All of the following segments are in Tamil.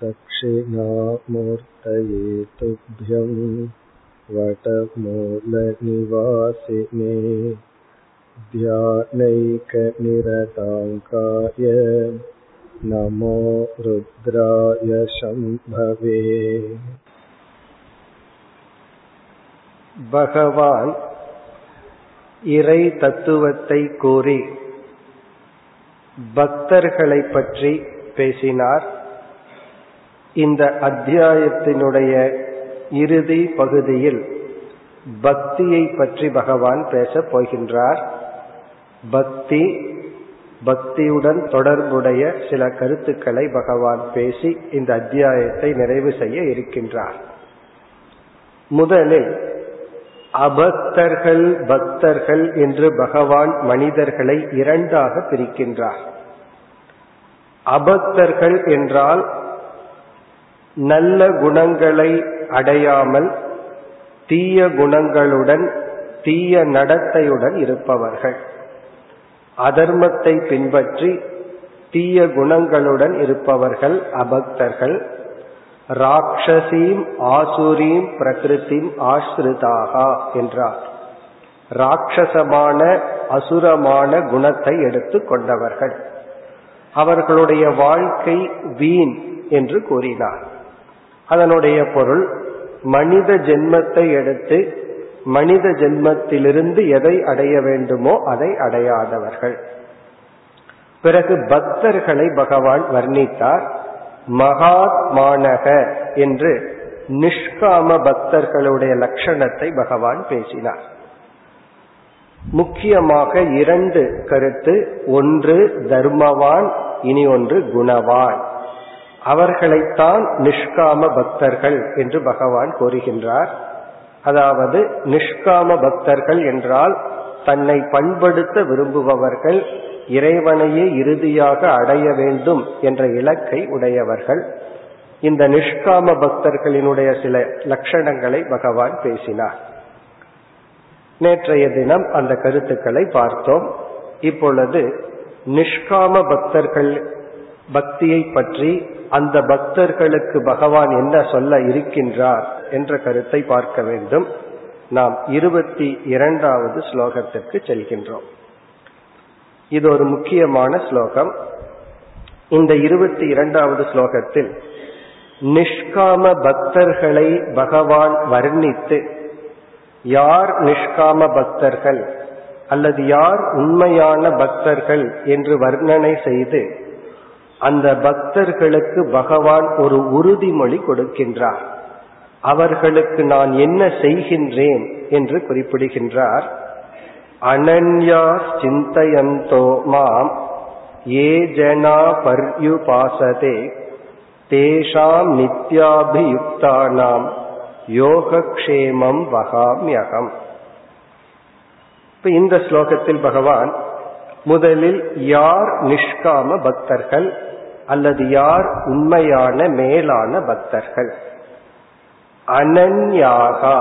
தட்சிணாமூர்த்தயே துப்யம் வடமூலநிவாசினே த்யானைகநிரதாங்காய நமோ ருத்ராய சம்பவே. பகவான் இறை தத்துவத்தை கூறி பக்தர்களை பற்றி பேசினார். இந்த அத்தியாயத்தினுடைய இறுதி பகுதியில் பக்தியை பற்றி பகவான் பேசப் போகின்றார். பக்தி, பக்தியுடன் தொடர்புடைய சில கருத்துக்களை பகவான் பேசி இந்த அத்தியாயத்தை நிறைவு செய்ய இருக்கின்றார். முதலில் அபக்தர்கள், பக்தர்கள் என்று பகவான் மனிதர்களை இரண்டாக பிரிக்கின்றார். அபக்தர்கள் என்றால் நல்ல குணங்களை அடையாமல் தீய குணங்களுடன் தீய நடத்தையுடன் இருப்பவர்கள், அதர்மத்தை பின்பற்றி தீய குணங்களுடன் இருப்பவர்கள் அபக்தர்கள். ராட்சசீம் ஆசுரீம் பிரகிருதிம் ஆஸ்ருதாக என்றார். ராட்சசமான அசுரமான குணத்தை எடுத்து கொண்டவர்கள், அவர்களுடைய வாழ்க்கை வீண் என்று கூறினார். அதனுடைய பொருள், மனித ஜென்மத்தை எடுத்து மனித ஜென்மத்திலிருந்து எதை அடைய வேண்டுமோ அதை அடையாதவர்கள். பிறகு பக்தர்களை பகவான் வர்ணித்தார். மகாத்மானக என்று நிஷ்காம பக்தர்களுடைய லட்சணத்தை பகவான் பேசினார். முக்கியமாக இரண்டு கருத்து, ஒன்று தர்மவான், இனி ஒன்று குணவான். அவர்களைத்தான் நிஷ்காம பக்தர்கள் என்று பகவான் கூறுகின்றார். அதாவது நிஷ்காம பக்தர்கள் என்றால் தன்னை பண்படுத்த விரும்புபவர்கள், இறைவனையே இறுதியாக அடைய வேண்டும் என்ற இலக்கை உடையவர்கள். இந்த நிஷ்காம பக்தர்களினுடைய சில லட்சணங்களை பகவான் பேசினார். நேற்றைய தினம் அந்த கருத்துக்களை பார்த்தோம். இப்பொழுது நிஷ்காம பக்தர்கள் பக்தியை பற்றி, அந்த பக்தர்களுக்கு பகவான் என்ன சொல்ல இருக்கின்றார் என்ற கருத்தை பார்க்க வேண்டும். நாம் 22வது ஸ்லோகத்திற்கு செல்கின்றோம். இது ஒரு முக்கியமான ஸ்லோகம். இந்த 22வது ஸ்லோகத்தில் நிஷ்காம பக்தர்களை பகவான் வர்ணித்து, யார் நிஷ்காம பக்தர்கள் அல்லது யார் உண்மையான பக்தர்கள் என்று வர்ணனை செய்து, அந்த பக்தர்களுக்கு பகவான் ஒரு உறுதிமொழி கொடுக்கின்றார். அவர்களுக்கு நான் என்ன செய்கின்றேன் என்று குறிப்பிடுகின்றார். அனன்யா சிந்தயந்தோ மாம் ஏ ஜனா பர்யுபாசதே தேஷாம் நித்யாபியுக்தானாம் யோகக்ஷேமம் வகாம்யகம். இப்ப இந்த ஸ்லோகத்தில் பகவான் முதலில் யார் நிஷ்காம பக்தர்கள் அல்லது யார் உண்மையான மேலான பக்தர்கள். அனன்யாகா,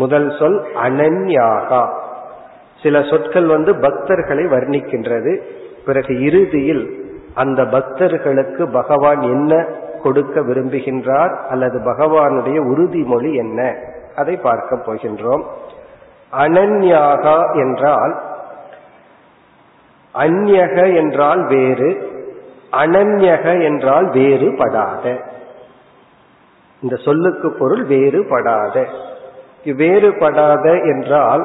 முதல் சொல் அனன்யாகா. சில சொற்கள் பக்தர்களை வர்ணிக்கின்றது. பிறகு இறுதியில் அந்த பக்தர்களுக்கு பகவான் என்ன கொடுக்க விரும்புகின்றார் அல்லது பகவானுடைய உறுதிமொழி என்ன, அதை பார்க்க போகின்றோம். அனன்யாகா என்றால், அந்யக என்றால் வேறு, அனன்யக என்றால் வேறுபடாத. இந்த சொல்லுக்கு பொருள் வேறுபடாத. வேறுபடாத என்றால்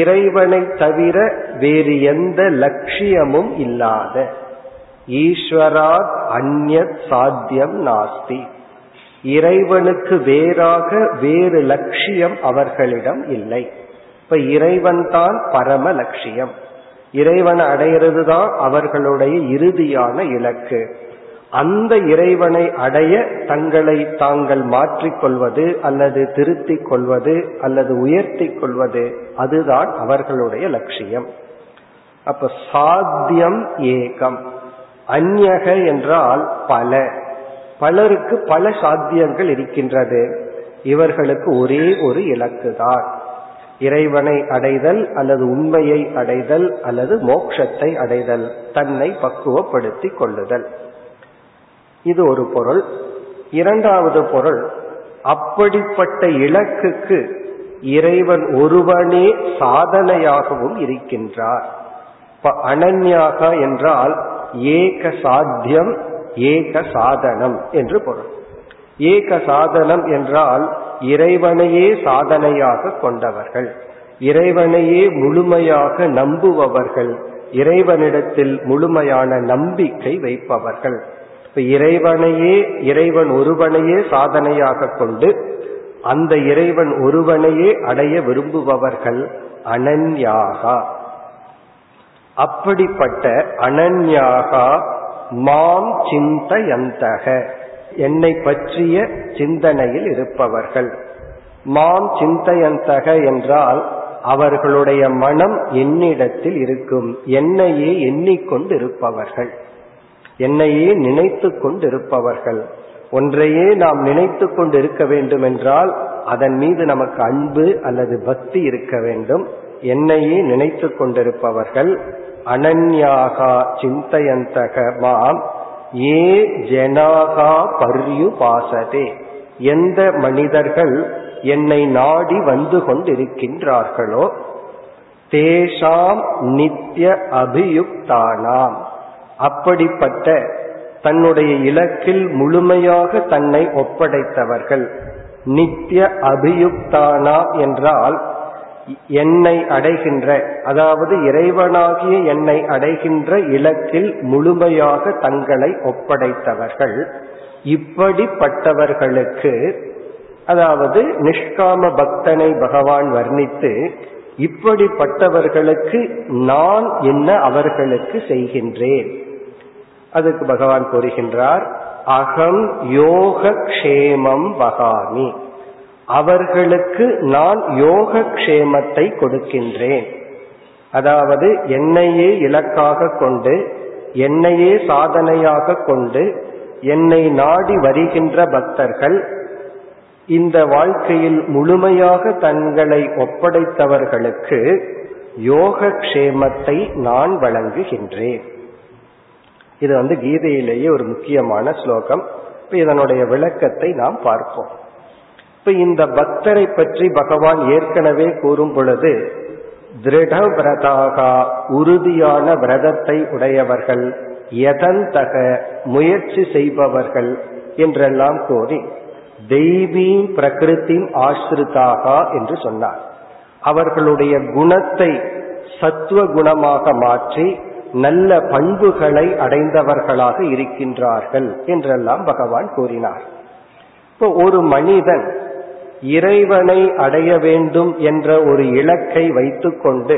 இறைவனை தவிர வேறு எந்த லட்சியமும் இல்லாத. ஈஸ்வராத் அந்யத் சாத்தியம் நாஸ்தி, இறைவனுக்கு வேறாக வேறு லட்சியம் அவர்களிடம் இல்லை. இப்ப இறைவன் தான் பரம லட்சியம், இறைவனை அடையிறது தான் அவர்களுடைய இறுதியான இலக்கு. அந்த இறைவனை அடைய தங்களை தாங்கள் மாற்றிக்கொள்வது அல்லது திருத்திக் கொள்வது அல்லது உயர்த்தி கொள்வது, அதுதான் அவர்களுடைய லட்சியம். அப்ப சாத்தியம் ஏகம். அந்யக என்றால் பல, பலருக்கு பல சாத்தியங்கள் இருக்கின்றது, இவர்களுக்கு ஒரே ஒரு இலக்கு தான், இறைவனை அடைதல் அல்லது உண்மையை அடைதல் அல்லது மோட்சத்தை அடைதல், தன்னை பக்குவப்படுத்திக் கொள்ளுதல். இது ஒரு பொருள். இரண்டாவது பொருள், அப்படிப்பட்ட இலக்குக்கு இறைவன் ஒருவனே சாதனையாகவும் இருக்கின்றார். அனன்யாக என்றால் ஏக சாத்தியம் ஏக சாதனம் என்று பொருள். ஏக சாதனம் என்றால் இறைவனையே சாதனையாக கொண்டவர்கள், இறைவனையே முழுமையாக நம்புபவர்கள், இறைவனிடத்தில் முழுமையான நம்பிக்கை வைப்பவர்கள். இப்ப இறைவன் ஒருவனையே சாதனையாக கொண்டு அந்த இறைவன் ஒருவனையே அடைய விரும்புபவர்கள் அனன்யாகா. அப்படிப்பட்ட அனன்யாகா மாம் சிந்தயந்தக, என்னை பற்றிய சிந்தனையில் இருப்பவர்கள். மாம் சிந்தயந்தக என்றால் அவர்களுடைய மனம் என்னிடத்தில் இருக்கும், என்னையே எண்ணிக்கொண்டிருப்பவர்கள், என்னையே நினைத்து கொண்டிருப்பவர்கள். ஒன்றையே நாம் நினைத்து கொண்டு இருக்க வேண்டும் என்றால் அதன் மீது நமக்கு அன்பு அல்லது பக்தி இருக்க வேண்டும். என்னையே நினைத்து கொண்டிருப்பவர்கள் அனன்யாகா சிந்தயந்தக மாம் ஏ ஜனாகா பர்யுபாசதே, எந்த மனிதர்கள் என்னை நாடி வந்து கொண்டிருக்கின்றார்களோ தேசாம் நித்திய அபியுக்தானாம், அப்படிப்பட்ட தன்னுடைய இலக்கில் முழுமையாக தன்னை ஒப்படைத்தவர்கள். நித்திய அபியுக்தானாம் என்றால் என்னை அடைகின்ற, அதாவது இறைவனாகிய என்னை அடைகின்ற இலக்கில் முழுமையாக தங்களை ஒப்படைத்தவர்கள். இப்படிப்பட்டவர்களுக்கு, அதாவது நிஷ்காம பக்தனை பகவான் வர்ணித்து, இப்படிப்பட்டவர்களுக்கு நான் என்ன அவர்களுக்கு செய்கின்றேன்? அதுக்கு பகவான் கூறுகின்றார் அகம் யோக க்ஷேமம் வகாமி, அவர்களுக்கு நான் யோக க்ஷேமத்தை கொடுக்கின்றேன். அதாவது என்னையே இலக்காக கொண்டு, என்னையே சாதனையாக கொண்டு என்னை நாடி வருகின்ற பக்தர்கள், இந்த வாழ்க்கையில் முழுமையாக தங்களை ஒப்படைத்தவர்களுக்கு யோக க்ஷேமத்தை நான் வழங்குகின்றேன். இது கீதையிலேயே ஒரு முக்கியமான ஸ்லோகம். இதனுடைய விளக்கத்தை நாம் பார்ப்போம். இப்ப இந்த பக்தரை பற்றி பகவான் ஏற்கனவே கூறும் பொழுது திருட விரதாகா, உறுதியான விரதத்தை உடையவர்கள், யதந்தக, முயற்சி செய்பவர்கள் என்றெல்லாம் கூறி தெய்வீ பிரகிருதி ஆசிரிதாகா என்று சொன்னார். அவர்களுடைய குணத்தை சத்துவ குணமாக மாற்றி நல்ல பண்புகளை அடைந்தவர்களாக இருக்கின்றார்கள் என்றெல்லாம் பகவான் கூறினார். இப்போ ஒரு மனிதன் இறைவனை அடைய வேண்டும் என்ற ஒரு இலக்கை வைத்துக்கொண்டு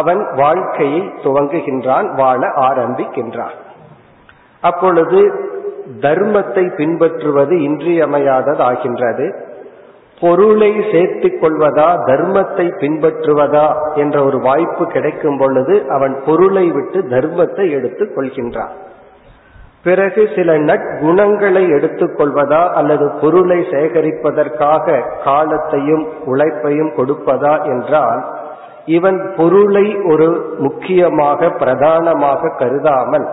அவன் வாழ்க்கையை துவங்குகின்றான், வாழ ஆரம்பிக்கின்றான். அப்பொழுது தர்மத்தை பின்பற்றுவது இன்றியமையாததாகின்றது. பொருளை சேர்த்து கொள்வதா தர்மத்தை பின்பற்றுவதா என்ற ஒரு வாய்ப்பு கிடைக்கும் பொழுது அவன் பொருளை விட்டு தர்மத்தை எடுத்துக் கொள்கின்றான். பிறகு சில நற்குணங்களை எடுத்துக்கொள்வதா அல்லது பொருளை சேகரிப்பதற்காக காலத்தையும் உழைப்பையும் கொடுப்பதா என்றால் இவன் பொருளை ஒரு முக்கியமாக பிரதானமாக கருதாமல்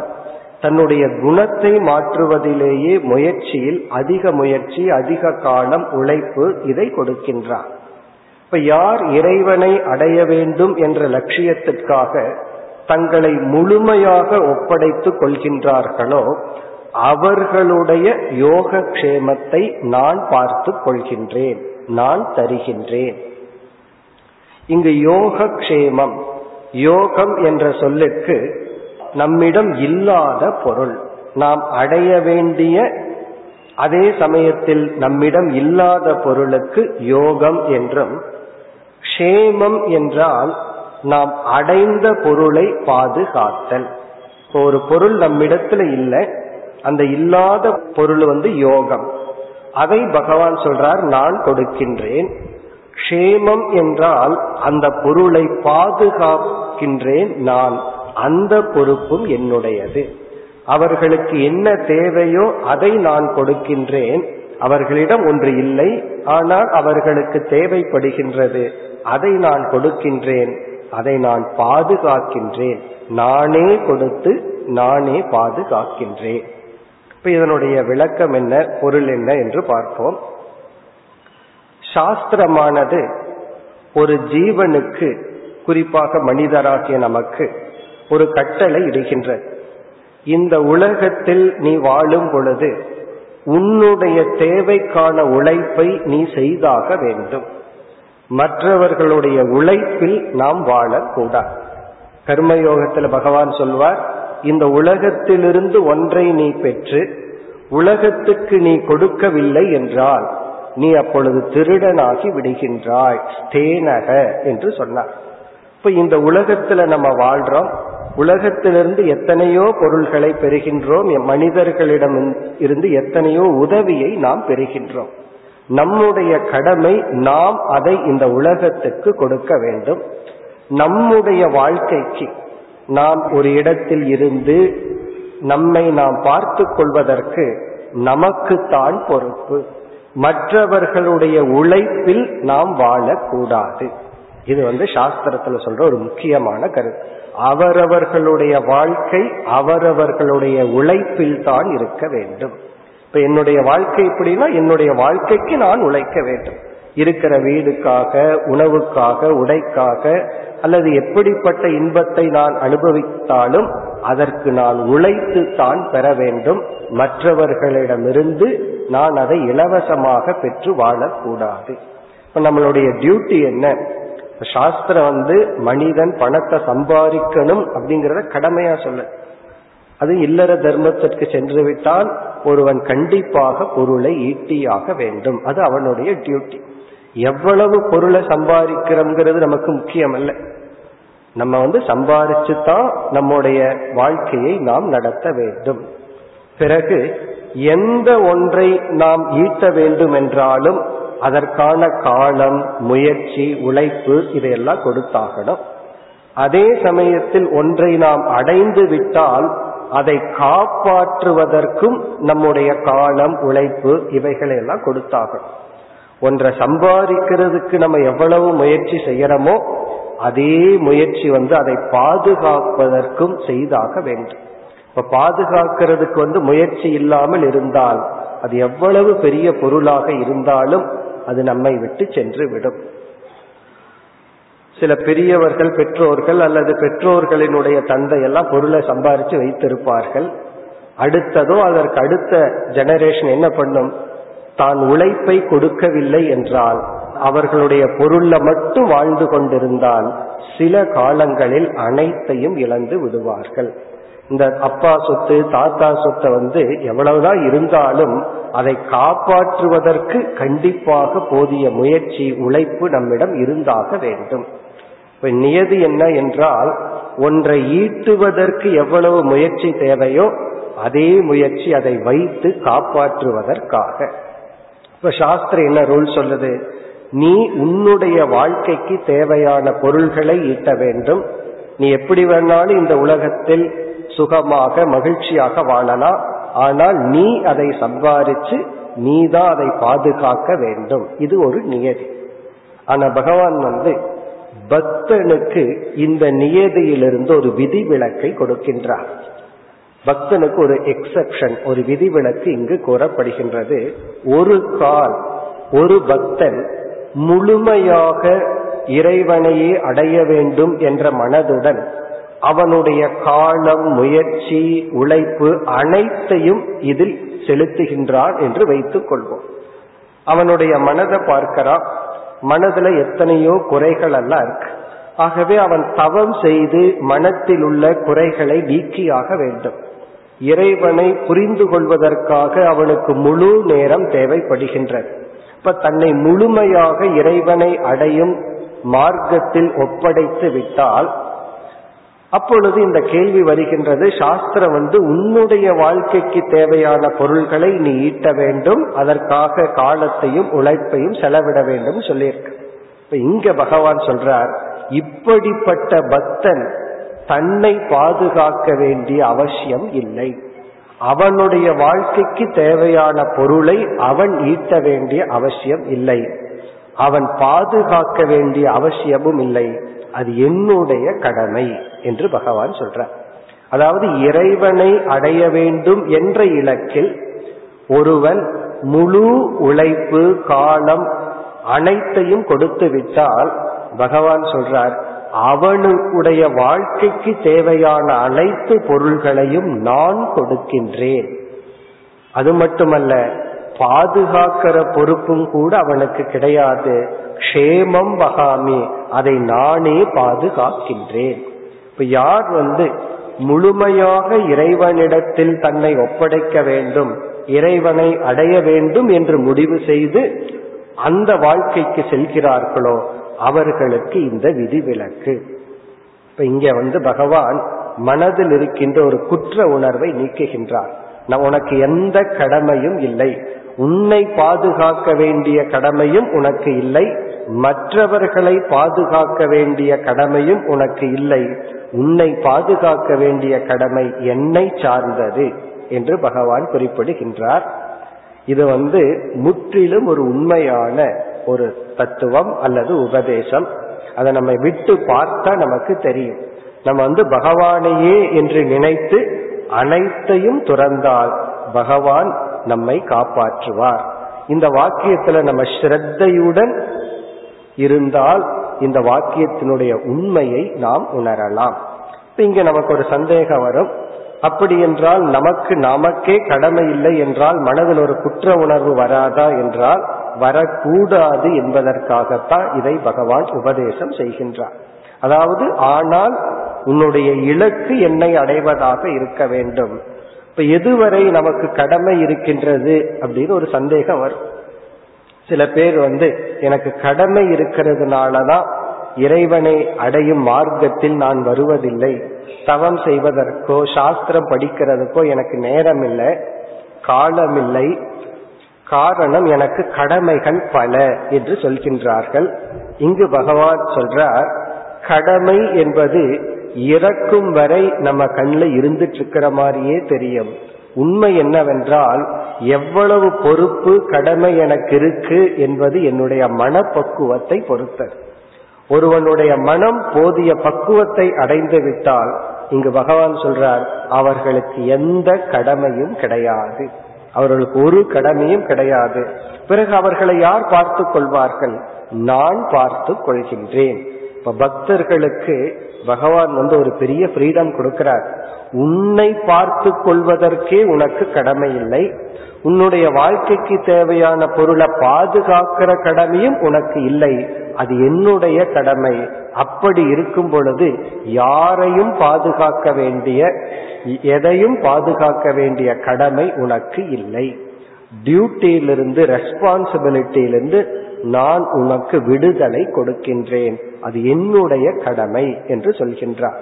தன்னுடைய குணத்தை மாற்றுவதிலேயே முயற்சியில் அதிக முயற்சி, அதிக காலம், உழைப்பு இதை கொடுக்கின்றார். இப்ப யார் இறைவனை அடைய வேண்டும் என்ற லட்சியத்திற்காக தங்களை முழுமையாக ஒப்படைத்து கொள்கின்றார்களோ அவர்களுடைய யோக க்ஷேமத்தை நான் பார்த்து கொள்கின்றேன், நான் தருகின்றேன். இங்கு யோக க்ஷேமம், யோகம் என்ற சொல்லுக்கு நம்மிடம் இல்லாத பொருள், நாம் அடைய வேண்டிய அதே சமயத்தில் நம்மிடம் இல்லாத பொருளுக்கு யோகம் என்றும், க்ஷேமம் என்றால் நாம் அடைந்த பொருளை பாதுகாத்தல். ஒரு பொருள் நம்மிடத்துல இல்லை, அந்த இல்லாத பொருள் யோகம், அதை பகவான் சொல்றார் நான் கொடுக்கின்றேன். க்ஷேமம் என்றால் அந்த பொருளை பாதுகாக்கின்றேன் நான், அந்த பொறுப்பும் என்னுடையது. அவர்களுக்கு என்ன தேவையோ அதை நான் கொடுக்கின்றேன். அவர்களிடம் ஒன்று இல்லை, ஆனால் அவர்களுக்கு தேவைப்படுகின்றது, அதை நான் கொடுக்கின்றேன், அதை நான் பாதுகாக்கின்றேன், நானே கொடுத்து நானே பாதுகாக்கின்றேன். இப்ப இதனுடைய விளக்கம் என்ன, பொருள் என்ன என்று பார்ப்போம். சாஸ்திரமானது ஒரு ஜீவனுக்கு, குறிப்பாக மனிதராகிய நமக்கு ஒரு கட்டளை இடுகின்றது. இந்த உலகத்தில் நீ வாழும் பொழுது உன்னுடைய தேவைக்கான உழைப்பை நீ செய்தாக வேண்டும், மற்றவர்களுடைய உழைப்பில் நாம் வாழக்கூடாது. கர்மயோகத்தில் பகவான் சொல்வார், இந்த உலகத்திலிருந்து ஒன்றை நீ பெற்று உலகத்துக்கு நீ கொடுக்கவில்லை என்றால் நீ அப்பொழுது திருடனாகி விடுகின்றாய், ஸ்தேனக என்று சொன்னார். இப்ப இந்த உலகத்துல நம்ம வாழ்றோம், உலகத்திலிருந்து எத்தனையோ பொருள்களை பெறுகின்றோம், மனிதர்களிடம் இருந்து எத்தனையோ உதவியை நாம் பெறுகின்றோம். நம்முடைய கடமை நாம் அதை இந்த உலகத்துக்கு கொடுக்க வேண்டும். நம்முடைய வாழ்க்கைக்கு நாம் ஒரு இடத்தில் இருந்து நம்மை நாம் பார்த்து கொள்வதற்கு நமக்குத்தான் பொறுப்பு, மற்றவர்களுடைய உழைப்பில் நாம் வாழக்கூடாது. இது சாஸ்திரத்துல சொல்ற ஒரு முக்கியமான கருத்து. அவரவர்களுடைய வாழ்க்கை அவரவர்களுடைய உழைப்பில் தான் இருக்க வேண்டும். இப்ப என்னுடைய வாழ்க்கை எப்படின்னா, என்னுடைய வாழ்க்கைக்கு நான் உழைக்க வேண்டும். இருக்கிற வீடுக்காக, உணவுக்காக, உடைக்காக, அல்லது எப்படிப்பட்ட இன்பத்தை நான் அனுபவித்தாலும் அதற்கு நான் உழைத்து தான் பெற வேண்டும். மற்றவர்களிடமிருந்து நான் அதை இலவசமாக பெற்று வாழக்கூடாது. இப்ப நம்மளுடைய டியூட்டி என்ன? சாஸ்திரம் மனிதன் பணத்தை சம்பாதிக்கணும் அப்படிங்கறத கடமையா சொல்ல, அது இல்லற தர்மத்திற்கு சென்று விட்டால் ஒருவன் கண்டிப்பாக பொருளை ஈட்டியாக வேண்டும், அது அவனுடைய டியூட்டி. எவ்வளவு பொருளை சம்பாதிக்கிறோம்ங்கிறது நமக்கு முக்கியம் அல்ல, நம்ம சம்பாதிச்சுதான் நம்முடைய வாழ்க்கையை நாம் நடத்த வேண்டும். பிறகு எந்த ஒன்றை நாம் ஈட்ட வேண்டும் என்றாலும் அதற்கான காலம், முயற்சி, உழைப்பு இதையெல்லாம் கொடுத்தாகணும். அதே சமயத்தில் ஒன்றை நாம் அடைந்து விட்டால் அதை காப்பாற்றுவதற்கும் நம்முடைய காலம், உழைப்பு இவைகளையெல்லாம் கொடுத்தாகணும். ஒன்றை சம்பாதிக்கிறதுக்கு நம்ம எவ்வளவு முயற்சி செய்யறோமோ அதே முயற்சி அதை பாதுகாப்பதற்கும் செய்தாக வேண்டும். இப்ப பாதுகாக்கிறதுக்கு முயற்சி இல்லாமல் இருந்தால் அது எவ்வளவு பெரிய பொருளாக இருந்தாலும் அது நம்மை விட்டு சென்று விடும். சில பெரியவர்கள், பெற்றோர்கள் அல்லது பெற்றோர்களினுடைய தந்தையெல்லாம் பொருளை சம்பாதிச்சு வைத்திருப்பார்கள். அடுத்ததோ அதற்கு அடுத்த ஜெனரேஷன் என்ன பண்ணும், தான் உழைப்பை கொடுக்கவில்லை என்றால் அவர்களுடைய பொருளை மட்டும் வாழ்ந்து கொண்டிருந்தால் சில காலங்களில் அனைத்தையும் இழந்து விடுவார்கள். இந்த அப்பா சொத்து, தாத்தா சொத்தை எவ்வளவுதான் இருந்தாலும் அதை காப்பாற்றுவதற்கு கண்டிப்பாக போதிய முயற்சி, உழைப்பு நம்மிடம் இருந்தாக வேண்டும். இப்ப நியதி என்ன என்றால், ஒன்றை ஈட்டுவதற்கு எவ்வளவு முயற்சி தேவையோ அதே முயற்சி அதை வைத்து காப்பாற்றுவதற்காக. இப்ப சாஸ்திரம் என்ன ரூல் சொல்லுது, நீ உன்னுடைய வாழ்க்கைக்கு தேவையான பொருள்களை ஈட்ட வேண்டும். நீ எப்படி வேணாலும் இந்த உலகத்தில் சுகமாக, மகிழ்ச்சியாக வாழலாம், ஆனால் நீ அதை சம்பாதிச்சு நீ தான் அதை பாதுகாக்க வேண்டும். இது ஒரு நியதி. ஆனா பகவான் பக்தனுக்கு இந்த நியதியிலிருந்து ஒரு விதிவிலக்கை கொடுக்கின்றார். பக்தனுக்கு ஒரு எக்ஸெப்ஷன், ஒரு விதிவிலக்கு இங்கு கூறப்படுகின்றது. ஒரு கால் ஒரு பக்தன் முழுமையாக இறைவனையே அடைய வேண்டும் என்ற மனதுடன் அவனுடைய காலம், முயற்சி, உழைப்பு அனைத்தையும் இதில் செலுத்துகின்றான் என்று வைத்துக் கொள்வோம். அவனுடைய மனதை பார்க்கிறான், மனதுல எத்தனையோ குறைகள் எல்லாம் இருக்கு. ஆகவே அவன் தவம் செய்து மனத்தில் உள்ள குறைகளை நீக்கியாக வேண்டும். இறைவனை புரிந்து கொள்வதற்காக அவனுக்கு முழு நேரம் தேவைப்படுகின்றது. இப்ப தன்னை முழுமையாக இறைவனை அடையும் மார்க்கத்தில் ஒப்படைத்து விட்டால் அப்பொழுது இந்த கேள்வி வருகின்றது, சாஸ்திரம் உன்னுடைய வாழ்க்கைக்கு தேவையான பொருள்களை நீ ஈட்ட வேண்டும், அதற்காக காலத்தையும் உழைப்பையும் செலவிட வேண்டும் சொல்லியிருக்க. இப்ப இங்க பகவான் சொல்றார், இப்படிப்பட்ட பக்தன் தன்னை பாதுகாக்க வேண்டிய அவசியம் இல்லை, அவனுடைய வாழ்க்கைக்கு தேவையான பொருளை அவன் ஈட்ட வேண்டிய அவசியம் இல்லை, அவன் பாதுகாக்க வேண்டிய அவசியமும் இல்லை, அது என்னுடைய கடமை என்று பகவான் சொல்றார். அதாவது இறைவனை அடைய வேண்டும் என்ற இலக்கில் ஒருவன் முழு உழைப்பு காலம் அனைத்தையும் கொடுத்து விட்டால், பகவான் சொல்றார், அவனுடைய வாழ்க்கைக்கு தேவையான அனைத்து பொருள்களையும் நான் கொடுக்கின்றேன். அது மட்டுமல்ல, பாதுகாக்கிற பொறுப்பும் கூட அவனுக்கு கிடையாது. க்ஷேமம் பகாமி, அதை நானே பாதுகாக்கின்றேன். இப்ப யார் முழுமையாக இறைவனிடத்தில் தன்னை ஒப்படைக்க வேண்டும், இறைவனை அடைய வேண்டும் என்று முடிவு செய்து அந்த வாழ்க்கைக்கு செல்கிறார்களோ அவர்களுக்கு இந்த விதிவிலக்கு. இப்ப இங்க பகவான் மனதில் இருக்கின்ற ஒரு குற்ற உணர்வை நீக்குகின்றார். உனக்கு எந்த கடமையும் இல்லை, உன்னை பாதுகாக்க வேண்டிய கடமையும் உனக்கு இல்லை, மற்றவர்களை பாதுகாக்க வேண்டிய கடமையும் உனக்கு இல்லை, உன்னை பாதுகாக்க வேண்டிய கடமை என்னை சார்ந்தது என்று பகவான் குறிப்பிடுகின்றார். இது முற்றிலும் ஒரு உண்மையான ஒரு தத்துவம் அல்லது உபதேசம். அதை நம்ம விட்டு பார்த்தா நமக்கு தெரியும். நம்ம பகவானையே என்று நினைத்து அனைத்தையும் துறந்தால் பகவான் நம்மை காப்பாற்றுவார். இந்த வாக்கியத்துல நம்ம ஸ்ரத்தையுடன் இருந்தால் இந்த வாக்கியத்தினுடைய உண்மையை நாம் உணரலாம். இங்க நமக்கு ஒரு சந்தேகம் வரும், அப்படி என்றால் நமக்கே கடமை இல்லை என்றால் மனதில் ஒரு குற்ற உணர்வு வராதா என்றால், வரக்கூடாது என்பதற்காகத்தான் இதை பகவான் உபதேசம் செய்கின்றார். அதாவது, ஆனால் உன்னுடைய இலக்கு என்னை அடைவதாக இருக்க வேண்டும். இப்ப எதுவரை நமக்கு கடமை இருக்கின்றது அப்படின்னு ஒரு சந்தேகம் வரும். சில பேர் எனக்கு கடமை இருக்கிறதுனாலதான் இறைவனை அடையும் மார்க்கத்தில் நான் வருவதில்லை, தவம் செய்வதற்கோ சாஸ்திரம் படிக்கிறதுக்கோ எனக்கு நேரம் இல்லை, காலம் இல்லை, காரணம் எனக்கு கடமைகள் பல என்று சொல்கின்றார்கள். இங்கு பகவான் சொல்றார், கடமை என்பது இறக்கும் வரை நம்ம கண்ணில் இருந்துட்டு இருக்கிற மாதிரியே தெரியும். உண்மை என்னவென்றால், எவ்வளவு பொறுப்பு கடமை எனக்கு இருக்கு என்பது என்னுடைய மனப்பக்குவத்தை பொறுத்தது. ஒருவனுடைய மனம் போதிய பக்குவத்தை அடைந்து விட்டால், இங்கு பகவான் சொல்றார், அவர்களுக்கு எந்த கடமையும் கிடையாது, அவர்களுக்கு ஒரு கடமையும் கிடையாது. பிறகு அவர்களை யார் பார்த்து கொள்வார்கள்? நான் பார்த்து கொள்கின்றேன். இப்ப பக்தர்களுக்கு பகவான் ஒரு பெரிய ஃப்ரீடம் கொடுக்கிறார். உன்னை பார்த்து கொள்வதற்கே உனக்கு கடமை இல்லை, உன்னுடைய வாழ்க்கைக்கு தேவையான பொருளை பாதுகாக்கிற கடமையும் உனக்கு இல்லை, அது என்னுடைய கடமை. அப்படி இருக்கும் பொழுது யாரையும் பாதுகாக்க வேண்டிய, எதையும் பாதுகாக்க வேண்டிய கடமை உனக்கு இல்லை. டியூட்டியிலிருந்து, ரெஸ்பான்சிபிலிட்டியிலிருந்து நான் உனக்கு விடுதலை கொடுக்கின்றேன், அது என்னுடைய கடமை என்று சொல்கின்றார்.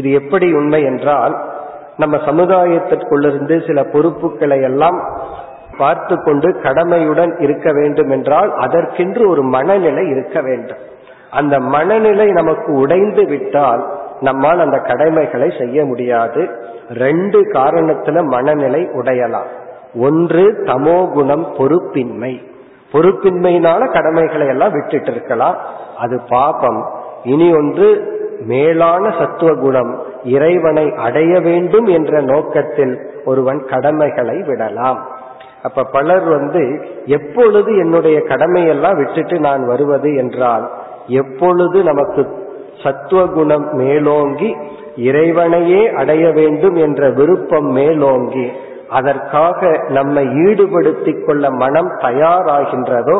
இது எப்படி உண்மை என்றால், நம்ம சமுதாயத்திற்குள்ளிருந்து சில பொறுப்புகளை எல்லாம் பார்த்து கொண்டு கடமையுடன் இருக்க வேண்டும் என்றால் அதற்கென்று ஒரு மனநிலை இருக்க வேண்டும். அந்த மனநிலை நமக்கு உடைந்து விட்டால் நம்மால் அந்த கடமைகளை செய்ய முடியாது. ரெண்டு காரணத்துல மனநிலை உடையலாம். ஒன்று தமோகுணம், பொறுப்பின்மை. பொறுப்பின்மையினால கடமைகளை எல்லாம் விட்டுட்டு இருக்கலாம், அது பாபம். இனி ஒன்று மேலான சத்துவ குணம், இறைவனை அடைய வேண்டும் என்ற நோக்கத்தில் ஒருவன் கடமைகளை விடலாம். அப்ப பலர் எப்பொழுது என்னுடைய கடமையெல்லாம் விட்டுட்டு நான் வருவது என்றால், எப்பொழுது நமக்கு சத்துவ குணம் மேலோங்கி இறைவனையே அடைய வேண்டும் என்ற விருப்பம் மேலோங்கி அதற்காக நம்மை ஈடுபடுத்திக் கொள்ள மனம் தயாராகின்றதோ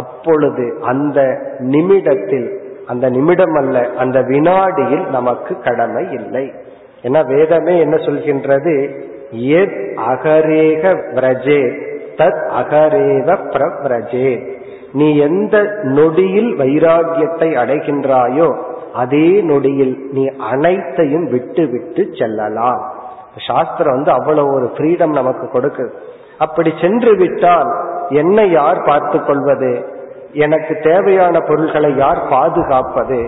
அப்பொழுது அந்த நிமிடத்தில், அந்த நிமிடம் அல்ல, அந்த வினாடியில் நமக்கு கடமை இல்லை. ஏன்னா வேதமே என்ன சொல்கின்றது? எத் அகரேக விரஜே தத் அகரேக பிரவ்ரஜே. நீ எந்த நொடியில் வைராகியத்தை அடைகின்றாயோ அதே நொடியில் நீ அனைத்தையும் விட்டு விட்டு செல்லலாம். சாஸ்திரம் அவ்வளவு ஒரு ஃப்ரீடம் நமக்கு கொடுக்குது. அப்படி சென்று விட்டால் என்னை யார் பார்த்து கொள்வது? எனக்கு தேவையான பொருள்களை யார் பாதுகாப்பது?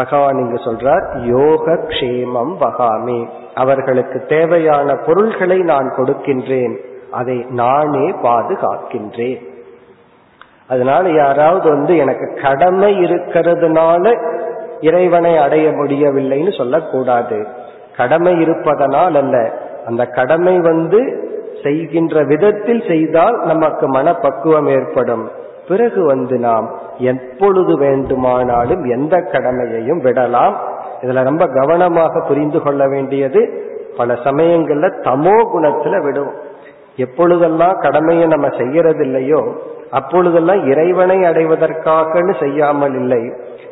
பகவான் இங்கு சொல்றார், யோக க்ஷேமம் பகாமி, அவர்களுக்கு தேவையான பொருள்களை நான் கொடுக்கின்றேன், அதை நானே பாதுகாக்கின்றேன். அதனால யாராவது எனக்கு கடமை இருக்கிறதுனால இறைவனை அடைய முடியவில்லைன்னு சொல்லக்கூடாது. கடமை இருப்பதனால் அல்ல, அந்த கடமை செய்கின்ற விதத்தில் செய்தால் நமக்கு மனப்பக்குவம் ஏற்படும். பிறகு நாம் எப்பொழுது வேண்டுமானாலும் எந்த கடமையையும் விடலாம். இதுல ரொம்ப கவனமாக புரிந்து கொள்ள வேண்டியது, பல சமயங்கள்ல தமோ குணத்துல விடுவோம். எப்பொழுதெல்லாம் கடமையை நம்ம செய்யறது இல்லையோ அப்பொழுதெல்லாம் இறைவனை அடைவதற்காகன்னு செய்யாமல் இல்லை,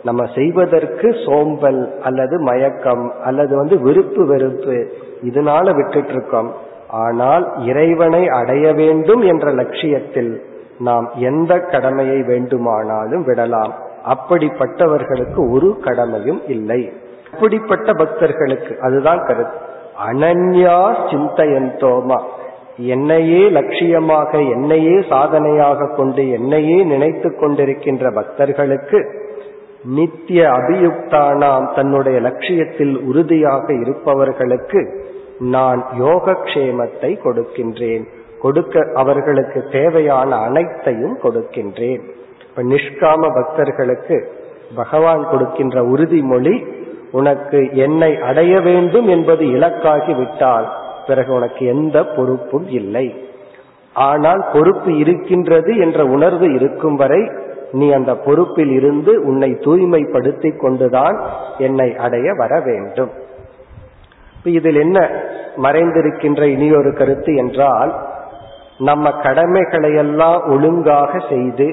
நம்ம செய்வதற்கு சோம்பல் அல்லது மயக்கம் அல்லது விருப்பு வெறுப்பு இதனால விட்டுட்டு இருக்கோம். ஆனால் இறைவனை அடைய வேண்டும் என்ற லட்சியத்தில் நாம் எந்த கடமையை வேண்டுமானாலும் விடலாம். அப்படிப்பட்டவர்களுக்கு ஒரு கடமையும் இல்லை. அப்படிப்பட்ட பக்தர்களுக்கு அதுதான் கருத்து. அனன்யா சிந்தையந்தோமா, என்னையே லட்சியமாக என்னையே சாதனையாக கொண்டு என்னையே நினைத்து கொண்டிருக்கின்ற பக்தர்களுக்கு நித்திய அபியுக்தானாம், தன்னுடைய லட்சியத்தில் உறுதியாக இருப்பவர்களுக்கு நான் யோகக்ஷேமத்தை கொடுக்கின்றேன், கொடுக்க அவர்களுக்கு தேவையான அனைத்தையும் கொடுக்கின்றேன். இப்ப நிஷ்காம பக்தர்களுக்கு பகவான் கொடுக்கின்ற உறுதிமொழி, உனக்கு என்னை அடைய வேண்டும் என்பது இலக்காகி விட்டால் பிறகு உனக்கு எந்த பொறுப்பும் இல்லை. ஆனால் பொறுப்பு இருக்கின்றது என்ற உணர்வு இருக்கும் வரை நீ அந்த பொறுப்பில் இருந்து உன்னை தூய்மைப்படுத்தி கொண்டுதான் என்னை அடைய வர வேண்டும். இதில் என்ன மறைந்திருக்கின்ற இனியொரு கருத்து என்றால், நம்ம கடமைகளையெல்லாம் ஒழுங்காக செய்து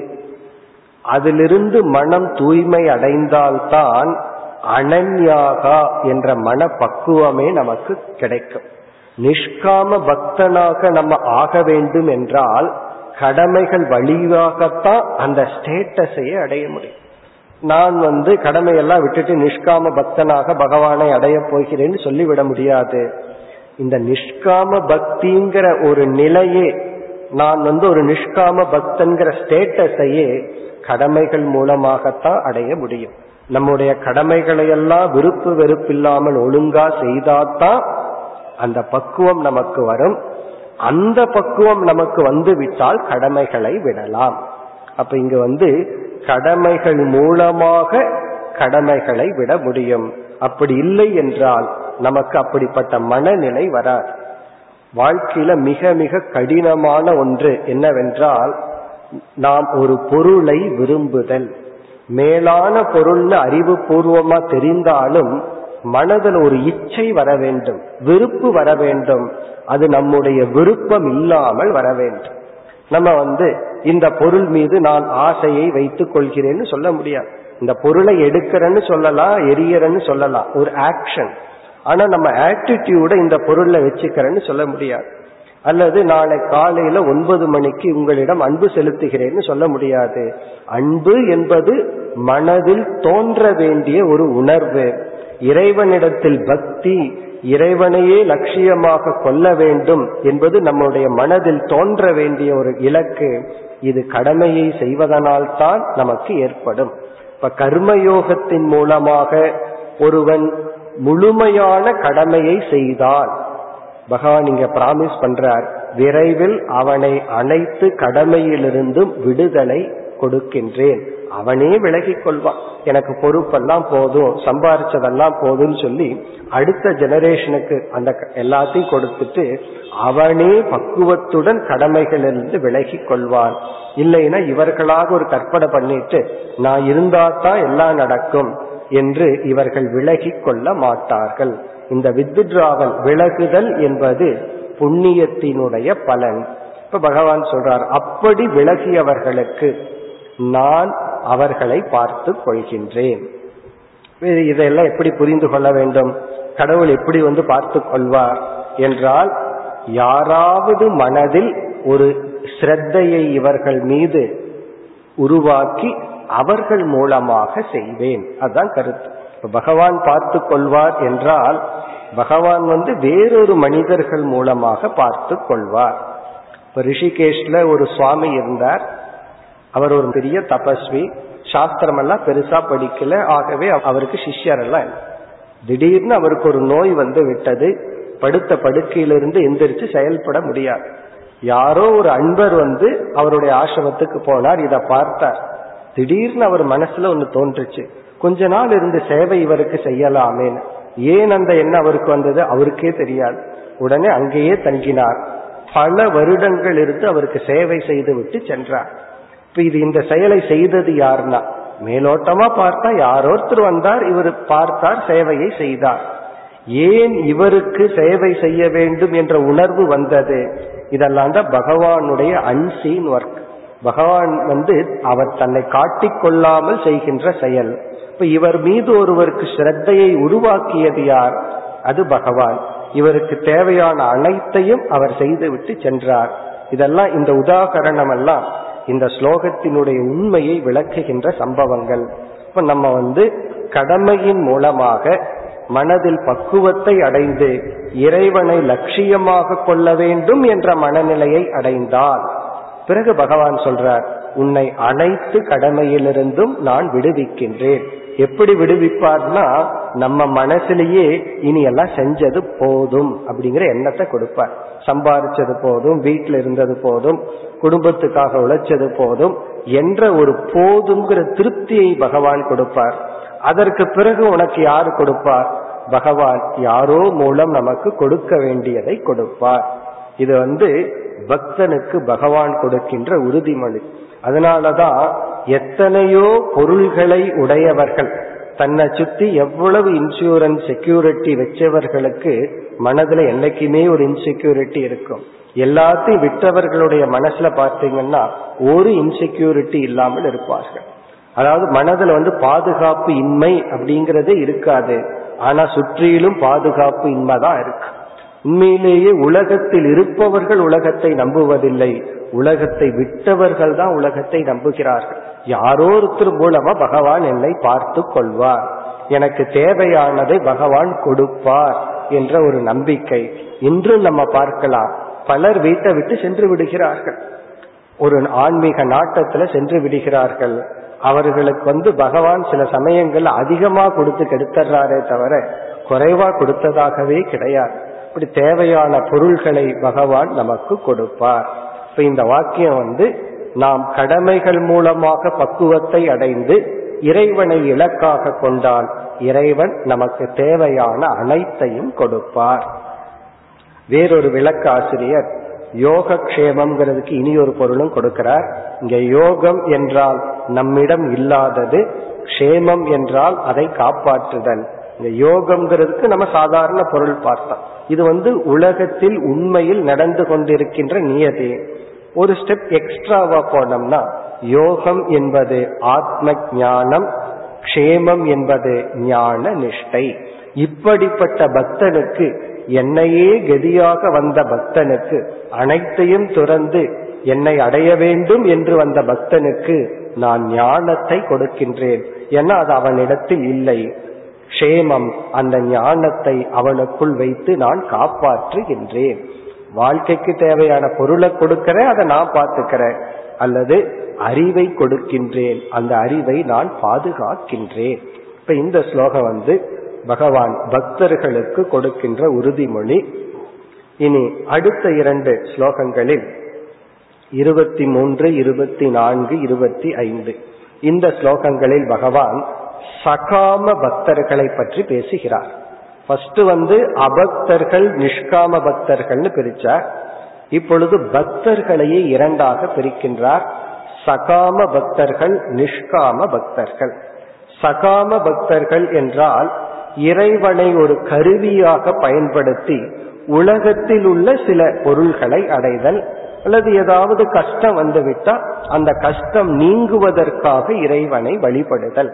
அதிலிருந்து மனம் தூய்மை அடைந்தால்தான் அனன்யாகா என்ற மன பக்குவமே நமக்கு கிடைக்கும். நிஷ்காம பக்தனாக நம்ம ஆக வேண்டும் என்றால் கடமைகள் வழியாகத்தான் அந்த ஸ்டேட்டஸையே அடைய முடியும். நான் கடமையெல்லாம் விட்டுட்டு நிஷ்காம பக்தனாக பகவானை அடைய போகிறேன்னு சொல்லிவிட முடியாது. இந்த நிஷ்காம பக்திங்கிற ஒரு நிலையே, நான் ஒரு நிஷ்காம பக்தன்கிற ஸ்டேட்டஸையே கடமைகள் மூலமாகத்தான் அடைய முடியும். நம்முடைய கடமைகளையெல்லாம் விருப்பு வெறுப்பில்லாமல் ஒழுங்கா செய்தாதான் அந்த பக்குவம் நமக்கு வரும். அந்த பக்குவம் நமக்கு வந்துவிட்டால் கடமைகளை விடலாம். அப்ப இங்க கடமைகள் மூலமாக கடமைகளை விட முடியும். அப்படி இல்லை என்றால் நமக்கு அப்படிப்பட்ட மனநிலை வராது. வாழ்க்கையில மிக மிக கடினமான ஒன்று என்னவென்றால், நாம் ஒரு பொருளை விரும்புதல். மேலான பொருள்னு அறிவுபூர்வமா தெரிந்தாலும் மனதில் ஒரு இச்சை வர வேண்டும், விருப்பு வர வேண்டும். அது நம்முடைய விருப்பம் இல்லாமல் வர வேண்டும். நம்ம இந்த பொருள் மீது நான் ஆசையை வைத்துக் கொள்கிறேன்னு சொல்ல முடியாது. இந்த பொருளை எடுக்கிறேன்னு சொல்லலாம், எரியறன்னு சொல்லலாம், ஒரு ஆக்ஷன். ஆனா நம்ம ஆட்டிடியூட இந்த பொருளை வச்சுக்கிறேன்னு சொல்ல முடியாது. அல்லது நாளை காலையில 9 மணிக்கு உங்களிடம் அன்பு செலுத்துகிறேன்னு சொல்ல முடியாது. அன்பு என்பது மனதில் தோன்ற வேண்டிய ஒரு உணர்வு. இறைவனிடத்தில் பக்தி, இறைவனையே லட்சியமாக கொள்ள வேண்டும் என்பது நம்முடைய மனதில் தோன்ற வேண்டிய ஒரு இலக்கு. இது கடமையை செய்வதனால்தான் நமக்கு ஏற்படும். இப்ப கர்மயோகத்தின் மூலமாக ஒருவன் முழுமையான கடமையை செய்தால் பகவான் இங்க பிராமிஸ் பண்றார், விரைவில் அவனை அனைத்து கடமையிலிருந்தும் விடுதலை கொடுக்கின்றேன். அவனே விலகிக் கொள்வான், எனக்கு பொறுப்பெல்லாம் போதும், சம்பாரிச்சதெல்லாம் போதும்னு சொல்லி அடுத்த ஜெனரேஷனுக்கு அந்த எல்லாத்தையும் கொடுத்துட்டு அவனே பக்குவத்துடன் கடமைகளிலிருந்து விலகி கொள்வான். இல்லைன்னா இவர்களாக ஒரு கற்பனை பண்ணிட்டு நான் இருந்தால்தான் எல்லாம் நடக்கும் என்று இவர்கள் விலகி கொள்ள மாட்டார்கள். இந்த வித்ராவல், விலகுதல் என்பது புண்ணியத்தினுடைய பலன். இப்ப பகவான் சொல்றார், அப்படி விலகியவர்களுக்கு நான் அவர்களை பார்த்து கொள்கின்றேன். இதெல்லாம் எப்படி புரிந்து கொள்ள வேண்டும்? கடவுள் எப்படி பார்த்து கொள்வார் என்றால், யாராவது மனதில் ஒரு ஸ்ரத்தையை இவர்கள் மீது உருவாக்கி அவர்கள் மூலமாக செய்வேன், அதுதான் கருத்து. பகவான் பார்த்து கொள்வார் என்றால் பகவான் வேறொரு மனிதர்கள் மூலமாக பார்த்து கொள்வார். இப்ப ரிஷிகேஷ்ல ஒரு சுவாமி இருந்தார். அவர் ஒரு பெரிய தபஸ்வி, சாஸ்திரம் எல்லாம் பெருசா படிக்கல, ஆகவே அவருக்கு சிஷ்யர் எல்லாம். திடீர்னு அவருக்கு ஒரு நோய் விட்டது. படுத்த படுக்கையிலிருந்து எந்திரிச்சு செயல்பட முடியாது. யாரோ ஒரு அன்பர் அவருடைய ஆசிரமத்துக்கு போனார், இதை பார்த்தார். திடீர்னு அவர் மனசுல ஒன்று தோன்றுச்சு, கொஞ்ச நாள் இருந்து சேவை இவருக்கு செய்யலாமேன்னு. ஏன் அந்த எண்ணம் அவருக்கு வந்தது அவருக்கே தெரியாது. உடனே அங்கேயே தங்கினார். பல வருடங்கள் இருந்து அவருக்கு சேவை செய்து விட்டு சென்றார். இப்ப இது இந்த செயலை செய்தது யாருன்னா, மேலோட்டமா பார்த்தா யாரோருத்தர் வந்தார், இவர் பார்த்தார், சேவையை செய்தார். ஏன் இவருக்கு சேவை செய்ய வேண்டும் என்ற உணர்வு வந்தது? இதெல்லாம் தான் பகவானுடைய அன்சீன் ஒர்க். பகவான் அவர் தன்னை காட்டிக்கொள்ளாமல் செய்கின்ற செயல். இப்ப இவர் மீது ஒருவருக்கு ஸ்ரத்தையை உருவாக்கியது யார்? அது பகவான். இவருக்கு தேவையான அனைத்தையும் அவர் செய்துவிட்டு சென்றார். இதெல்லாம் இந்த உதாகரணம் எல்லாம் இந்த ஸ்லோகத்தினுடைய உண்மையை விளக்குகின்ற சம்பவங்கள். இப்ப நம்ம கடமையின் மூலமாக மனதில் பக்குவத்தை அடைந்து இறைவனை லட்சியமாக கொள்ள வேண்டும் என்ற மனநிலையை அடைந்தால் பிறகு பகவான் சொல்றார், உன்னை அனைத்து கடமையிலிருந்தும் நான் விடுவிக்கின்றேன். எப்படி விடுவிப்பார்னா, நம்ம மனசுலயே இனி எல்லாம் செஞ்சது போதும் அப்படிங்கிற எண்ணத்தை கொடுப்பார். சம்பாதிச்சது போதும், வீட்டில் இருந்தது போதும், குடும்பத்துக்காக உழைச்சது போதும் என்ற ஒரு போதுங்கிற திருப்தியை பகவான் கொடுப்பார். அதற்கு பிறகு உனக்கு யார் கொடுப்பார்? பகவான் யாரோ மூலம் நமக்கு கொடுக்க வேண்டியதை கொடுப்பார். இது பக்தனுக்கு பகவான் கொடுக்கின்ற உறுதிமொழி. அதனாலதான் எத்தனையோ பொருள்களை உடையவர்கள், தன்னை சுத்தி எவ்வளவு இன்சூரன்ஸ் செக்யூரிட்டி வச்சவர்களுக்கு மனதுல என்னைக்குமே ஒரு இன்செக்யூரிட்டி இருக்கும். எல்லாத்தையும் விட்டவர்களுடைய மனசுல பார்த்தீங்கன்னா ஒரு இன்செக்யூரிட்டி இல்லாமல் இருப்பார்கள். அதாவது மனதுல பாதுகாப்பு இன்மை அப்படிங்கறதே இருக்காது. ஆனா சுற்றிலும் பாதுகாப்பு இன்மைதான் இருக்கு. உண்மையிலேயே உலகத்தில் இருப்பவர்கள் உலகத்தை நம்புவதில்லை, உலகத்தை விட்டவர்கள் தான் உலகத்தை நம்புகிறார்கள். யாரோ ஒருத்தர் மூலமா பகவான் என்னை பார்த்து கொள்வார், எனக்கு தேவையானதை பகவான் கொடுப்பார் என்ற ஒரு நம்பிக்கை. இன்று நம்ம பார்க்கலாம், பலர் வீட்டை விட்டு சென்று விடுகிறார்கள், ஒரு ஆன்மீக நாட்டத்துல சென்று விடுகிறார்கள். அவர்களுக்கு பகவான் சில சமயங்கள் அதிகமா கொடுத்து கெடுத்துறாரே தவிர குறைவா கொடுத்ததாகவே கிடையாது. இப்படி தேவையான பொருள்களை பகவான் நமக்கு கொடுப்பார். இப்ப இந்த வாக்கியம் நாம் கடமைகள் மூலமாக பக்குவத்தை அடைந்து இறைவனை இலக்காக கொண்டால் இறைவன் நமக்கு தேவையான அனைத்தையும் கொடுப்பார். வேறொரு விளக்க ஆசிரியர் யோக க்ஷேமம்ங்கிறதுக்கு இனி ஒரு பொருளும் கொடுக்கிறார். இங்க யோகம் என்றால் நம்மிடம் இல்லாதது, க்ஷேமம் என்றால் அதை காப்பாற்றுதல். இந்த யோகம்ங்கிறதுக்கு நம்ம சாதாரண பொருள் பார்த்தோம். இது உலகத்தில் உண்மையில் நடந்து கொண்டிருக்கின்ற நியதி. ஒரு ஸ்டெப் எக்ஸ்ட்ராவா போனோம்னா யோகம் என்பது ஆத்ம ஞானம், க்ஷேமம் என்பது ஞான நிஷ்டை. இப்படிப்பட்ட பக்தனுக்கு, என்னையே கதியாக வந்த பக்தனுக்கு, அனைத்தையும் துறந்து என்னை அடைய வேண்டும் என்று வந்த பக்தனுக்கு நான் ஞானத்தை கொடுக்கின்றேன். ஏன்னா அது அவனிடத்தில் இல்லை. க்ஷேமம், அந்த ஞானத்தை அவனுக்குள் வைத்து நான் காப்பாற்றுகின்றேன். வாழ்க்கைக்கு தேவையான பொருளை கொடுக்கிறேன், அதை நான் பார்த்துக்கிறேன். அல்லது அறிவை கொடுக்கின்றேன், அந்த அறிவை நான் பாதுகாக்கின்றேன். இப்ப இந்த ஸ்லோகம் பகவான் பக்தர்களுக்கு கொடுக்கின்ற உறுதிமொழி. இனி அடுத்த இரண்டு ஸ்லோகங்களில் 23, 24, 25 இந்த ஸ்லோகங்களில் பகவான் சகாம பக்தர்களை பற்றி பேசுகிறார். ஃபர்ஸ்ட் அபக்தர்கள், நிஷ்காம பக்தர்கள்னு பிரிச்சார். இப்பொழுது பக்தர்களையே இரண்டாக பிரிக்கின்றார், சகாம பக்தர்கள், நிஷ்காம பக்தர்கள். சகாம பக்தர்கள் என்றால் இறைவனை ஒரு கருவியாக பயன்படுத்தி உலகத்தில் உள்ள சில பொருள்களை அடைதல், அல்லது ஏதாவது கஷ்டம் வந்துவிட்டால் அந்த கஷ்டம் நீங்குவதற்காக இறைவனை வழிபடுதல்.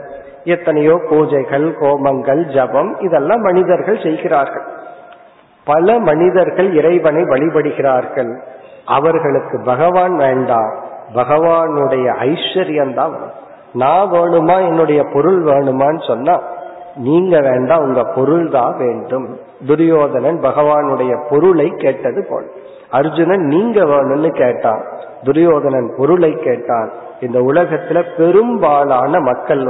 எத்தனையோ பூஜைகள், கோமங்கள், ஜபம் இதெல்லாம் மனிதர்கள் செய்கிறார்கள். பல மனிதர்கள் இறைவனை வழிபடுகிறார்கள். அவர்களுக்கு பகவான் வேண்டாம், பகவானுடைய ஐஸ்வர்யம்தான். நான் வேணுமா, என்னுடைய பொருள் வேணுமான்னு சொன்னா, நீங்க வேண்டாம், உங்க பொருள் தான் வேண்டும். துரியோதனன் பகவானுடைய பொருளை கேட்டது போல, அர்ஜுனன் நீங்க வேணும்னு கேட்டான், துரியோதனன் பொருளை கேட்டான். இந்த உலகத்துல பெரும்பாலான மக்கள்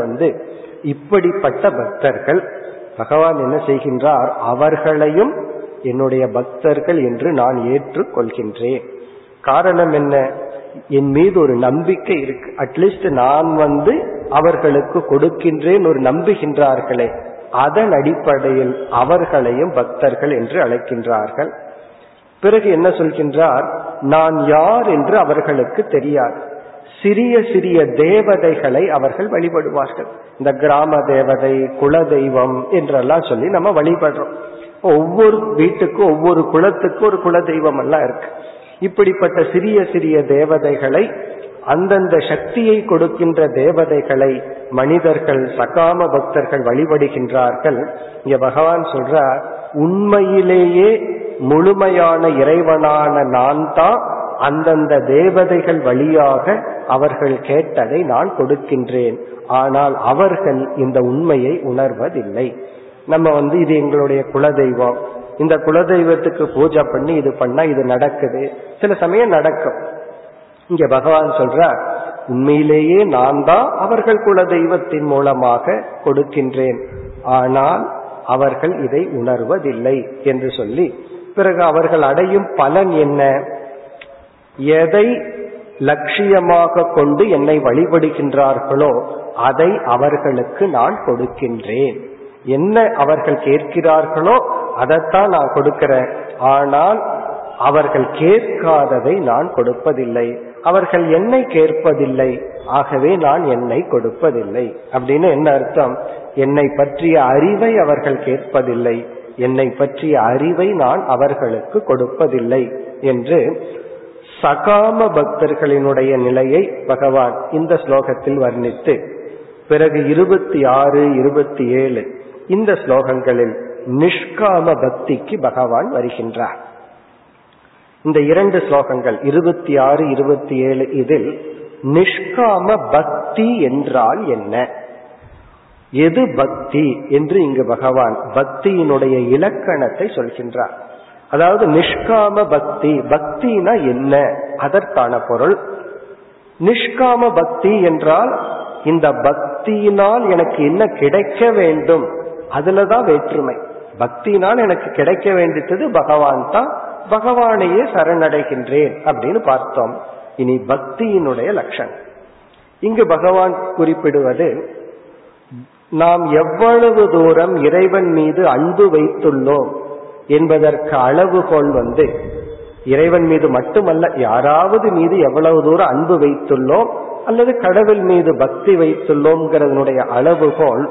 இப்படிப்பட்ட பக்தர்கள். பகவான் என்ன செய்கின்றார், அவர்களையும் என்னுடைய பக்தர்கள் என்று நான் ஏற்றுக் கொள்கின்றேன். காரணம் என்ன, என் மீது ஒரு நம்பிக்கை இருக்கு. அட்லீஸ்ட் நான் அவர்களுக்கு கொடுக்கின்றேன் ஒரு நம்புகின்றார்களே, அதன் அடிப்படையில் அவர்களையும் பக்தர்கள் என்று அழைக்கின்றார்கள். பிறகு என்ன சொல்கின்றார், நான் யார் என்று அவர்களுக்கு தெரியாது. சிறிய சிறிய தேவதைகளை அவர்கள் வழிபடுவார்கள். இந்த கிராம தேவதை, குல தெய்வம் என்றெல்லாம் சொல்லி நம்ம வழிபடுறோம். ஒவ்வொரு வீட்டுக்கும் ஒவ்வொரு குலத்துக்கும் ஒரு குல தெய்வம் எல்லாம் இருக்கு. இப்படிப்பட்ட சிறிய சிறிய தேவதைகளை, அந்தந்த சக்தியை கொடுக்கின்ற தேவதைகளை மனிதர்கள், சகாம பக்தர்கள் வழிபடுகின்றார்கள். இங்க பகவான் சொல்றார், உண்மையிலேயே முழுமையான இறைவனான நான் தான் அந்தந்த தேவதைகள் வழியாக அவர்கள் கேட்டதை நான் கொடுக்கின்றேன். ஆனால் அவர்கள் இந்த உண்மையை உணர்வதில்லை. நம்ம இது எங்களுடைய குலதெய்வம், இந்த குலதெய்வத்துக்கு பூஜை பண்ணி இது பண்ணா இது நடக்குது, சில சமயம் நடக்கும். இங்க பகவான் சொல்றார், உண்மையிலேயே நான் தான் அவர்கள் குலதெய்வத்தின் மூலமாக கொடுக்கின்றேன், ஆனால் அவர்கள் இதை உணர்வதில்லை என்று சொல்லி, பிறகு அவர்கள் அடையும் பலன் என்ன, எதை லட்சியமாக கொண்டு என்னை வழிபடுகின்றார்களோ அதை அவர்களுக்கு நான் கொடுக்கின்றேன். என்ன அவர்கள் கேட்கிறார்களோ அதைத்தான் நான் கொடுக்கிறேன், ஆனால் அவர்கள் கேட்காததை நான் கொடுப்பதில்லை, அவர்கள் என்னை கேட்பதில்லை, ஆகவே நான் என்னை கொடுப்பதில்லை. அப்படின்னு என்ன அர்த்தம், என்னை பற்றிய அறிவை அவர்கள் கேட்பதில்லை, என்னை பற்றிய அறிவை நான் அவர்களுக்கு கொடுப்பதில்லை என்று சகாம பக்தர்களினுடைய நிலையை பகவான் இந்த ஸ்லோகத்தில் வர்ணித்து, பிறகு 26, 27 இந்த ஸ்லோகங்களில் நிஷ்காம பக்திக்கு பகவான் வருகின்றார். இந்த இரண்டு ஸ்லோகங்கள் 26, 27 இதில் நிஷ்காம பக்தி என்றால் என்ன, எது பக்தி என்று இங்கு பகவான் பக்தியினுடைய இலக்கணத்தை சொல்கின்றார். அதாவது நிஷ்காம பக்தி, பக்தினா என்ன, அதற்கான பொருள். நிஷ்காம பக்தி என்றால் இந்த பக்தியினால் எனக்கு என்ன கிடைக்க வேண்டும், அதுலதான் வேற்றுமை. பக்தியினால் எனக்கு கிடைக்க வேண்டியது பகவான் தான், பகவானையே சரணடைகின்றேன் அப்படின்னு பார்த்தோம். இனி பக்தியினுடைய லட்சணம் இங்கு பகவான் குறிப்பிடுவது, நாம் எவ்வளவு தூரம் இறைவன் மீது அன்பு வைத்துள்ளோம் என்பதற்கு அளவுகோல் இறைவன் மீது மட்டுமல்ல, யாராவது மீது எவ்வளவு தூரம் அன்பு வைத்துள்ளோம் அல்லது கடவுள் மீது பக்தி வைத்துள்ளோம்ங்கிறதனுடைய அளவுகோல்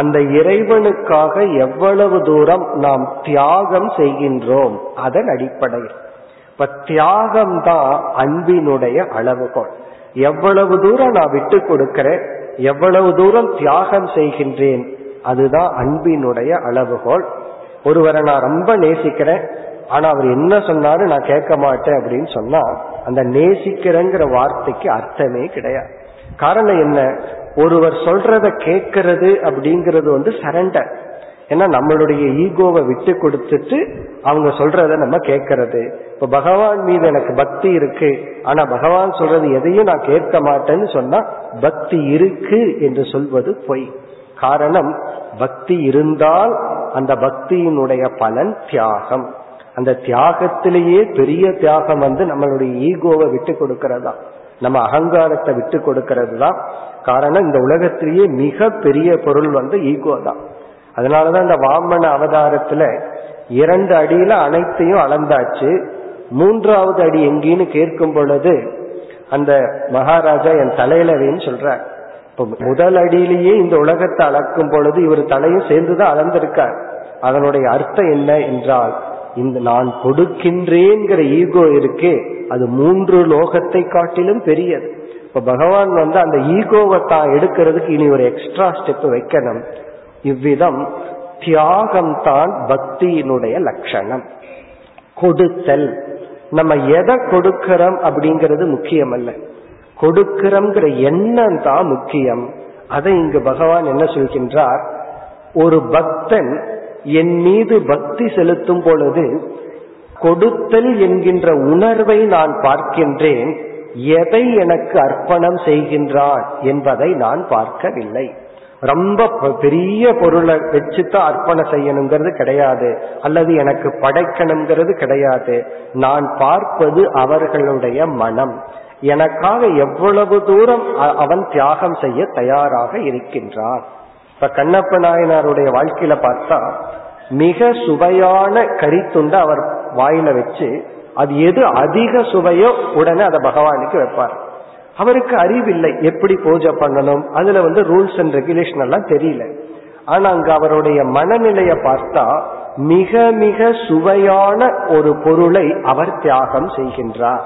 அந்த இறைவனுக்காக எவ்வளவு தூரம் நாம் தியாகம் செய்கின்றோம் அதன் அடிப்படையில். இப்ப தியாகம் தான் அன்பினுடைய அளவுகோல். எவ்வளவு தூரம் நான் விட்டு கொடுக்கிறேன், எவ்வளவு தூரம் தியாகம் செய்கின்றேன், அதுதான் அன்பினுடைய அளவுகோல். ஒருவரை நான் ரொம்ப நேசிக்கிறேன், ஆனா அவர் என்ன சொன்னாலும் நான் கேட்க மாட்டேன் அப்படின்னு சொன்னா அந்த நேசிக்கிறேங்கிற வார்த்தைக்கு அர்த்தமே கிடையாது. காரணம் என்ன, ஒருவர் சொல்றத கேட்கறது அப்படிங்கிறது சரண்டர். ஏன்னா நம்மளுடைய ஈகோவை விட்டு கொடுத்துட்டு அவங்க சொல்றத நம்ம கேட்கறது. இப்ப பகவான் மீது எனக்கு பக்தி இருக்கு, ஆனா பகவான் சொல்றது எதையும் நான் கேட்க மாட்டேன்னு சொன்னா பக்தி இருக்கு என்று சொல்வது பொய். காரணம், பக்தி இருந்தால் அந்த பக்தியினுடைய பலன் தியாகம். அந்த தியாகத்திலேயே பெரிய தியாகம் நம்மளுடைய ஈகோவை விட்டு கொடுக்கறதா, நம்ம அகங்காரத்தை விட்டு கொடுக்கறது தான். காரணம், இந்த உலகத்திலேயே மிக பெரிய பொருள் ஈகோ தான். அதனாலதான் இந்த வாமன அவதாரத்துல 2 அடியில அனைத்தையும் அளந்தாச்சு, 3வது அடி எங்கேன்னு கேட்கும் பொழுது அந்த மகாராஜா என் தலையிலவேன்னு சொல்ற. இப்ப 1ல் அடியிலேயே இந்த உலகத்தை அளக்கும் பொழுது இவர் தலையும் சேர்ந்துதான் அளந்திருக்கார். அதனுடைய அர்த்தம் என்ன என்றால், இந்த நான் கொடுக்கின்றேங்கிற ஈகோ இருக்கே அது 3 லோகத்தை காட்டிலும் பெரியது. இப்ப பகவான் அந்த ஈகோவை தான் எடுக்கிறதுக்கு இனி ஒரு எக்ஸ்ட்ரா ஸ்டெப் வைக்கணும். இவ்விதம் தியாகம் தான் பக்தியினுடைய லட்சணம். கொடுத்தல், நம்ம எதை கொடுக்கிறோம் அப்படிங்கிறது முக்கியம் அல்ல, கொடுக்கிறோம்ங்கிற எண்ணம் தான் முக்கியம். அதை இங்கு பகவான் என்ன சொல்கின்றார், ஒரு பக்தன் என் மீது பக்தி செலுத்தும் பொழுது கொடுத்தல் என்கின்ற உணர்வை நான் பார்க்கின்றேன், எதை எனக்கு அர்ப்பணம் செய்கின்றான் என்பதை நான் பார்க்கவில்லை. ரொம்ப பெரிய பொருளை வச்சுதான் அர்ப்பணம் செய்யணுங்கிறது கிடையாது, அல்லது எனக்கு படைக்கணுங்கிறது கிடையாது. நான் பார்ப்பது அவர்களுடைய மனம், எனக்காக எவ்வளவு தூரம் அவன் தியாகம் செய்ய தயாராக இருக்கின்றான். இப்ப கண்ணப்ப நாயனாருடைய வாழ்க்கையில பார்த்தா மிக சுவையான கறித்துண்டை அவர் வாயில வச்சு அது எது அதிக சுவையோ உடனே அதை பகவானுக்கு வைப்பார். அவருக்கு அறிவில்லை எப்படி பூஜை பண்ணணும், அதுல ரூல்ஸ் அண்ட் ரெகுலேஷன் எல்லாம் தெரியல. ஆனா அங்க அவருடைய மனநிலைய பார்த்தா மிக மிக சுவையான ஒரு பொருளை அவர் தியாகம் செய்கின்றார்.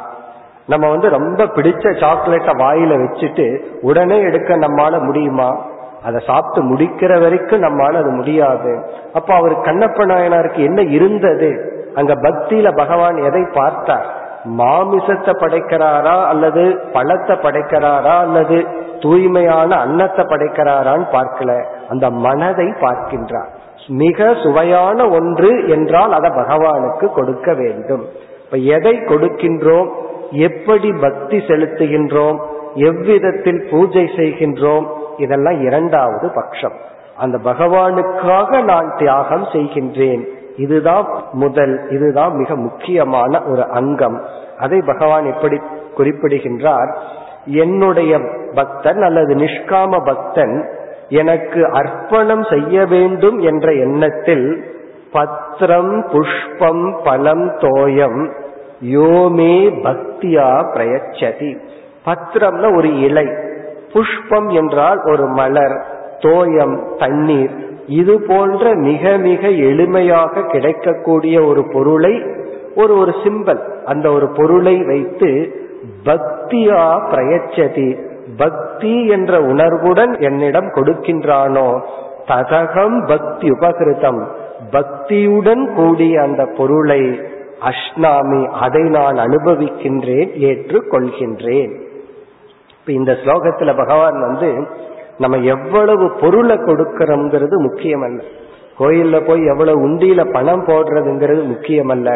நம்ம ரொம்ப பிடிச்ச சாக்லேட்டை வாயில வச்சுட்டு உடனே எடுக்க நம்மால முடியுமா? அதை சாப்பிட்டு முடிக்கிற வரைக்கும் நம்மால அது முடியாது. அப்போ அவர் கண்ணப்ப நாயனாருக்கு என்ன இருந்தது? அங்க பக்தியில பகவான் எதை பார்த்தார்? மாமிசத்தை படைக்கிறாரா அல்லது பழத்தை படைக்கிறாரா அல்லது தூய்மையான அன்னத்தை படைக்கிறாரான்னு பார்க்கல, அந்த மனதை பார்க்கின்றார். மிக சுவையான ஒன்று என்றால் அதை பகவானுக்கு கொடுக்க வேண்டும். இப்ப எதை கொடுக்கின்றோம், எப்படி பக்தி செலுத்துகின்றோம், எவ்விதத்தில் பூஜை செய்கின்றோம், இதெல்லாம் இரண்டாவது பட்சம். அந்த பகவானுக்காக நான் தியாகம் செய்கின்றேன், இதுதான் முதல், இதுதான் மிக முக்கியமான ஒரு அங்கம். அதை பகவான் எப்படி குறிப்பிடுகின்றார்? என்னுடைய பக்தன் அல்லது நிஷ்காம பக்தன் எனக்கு அர்ப்பணம் செய்ய வேண்டும் என்ற எண்ணத்தில் பத்திரம் புஷ்பம் பலம் தோயம் யோமே பக்தியா பிரயச்சதி. பத்திரம்னா ஒரு இலை, புஷ்பம் என்றால் ஒரு மலர், தோயம் தண்ணீர். இது போன்ற மிக மிக எளிமையாக கிடைக்கக்கூடிய ஒரு பொருளை, ஒரு சிம்பல், அந்த ஒரு பொருளை வைத்து பக்தியா பிரயச்சதி, பக்தி என்ற உணர்வுடன் என்னிடம் கொடுக்கின்றானோ ததகம் பக்தி உபகிருதம், பக்தியுடன் கூடிய அந்த பொருளை அஷ்ணாமி, அதை நான் அனுபவிக்கின்றேன், ஏற்றுக் கொள்கின்றேன். இந்த ஸ்லோகத்துல பகவான் நம்ம எவ்வளவு பொருளை கொடுக்கிறோம்ங்கிறது முக்கியம் அல்ல, கோயில்ல போய் எவ்வளவு உண்டியில பணம் போடுறதுங்கிறது முக்கியம் அல்ல,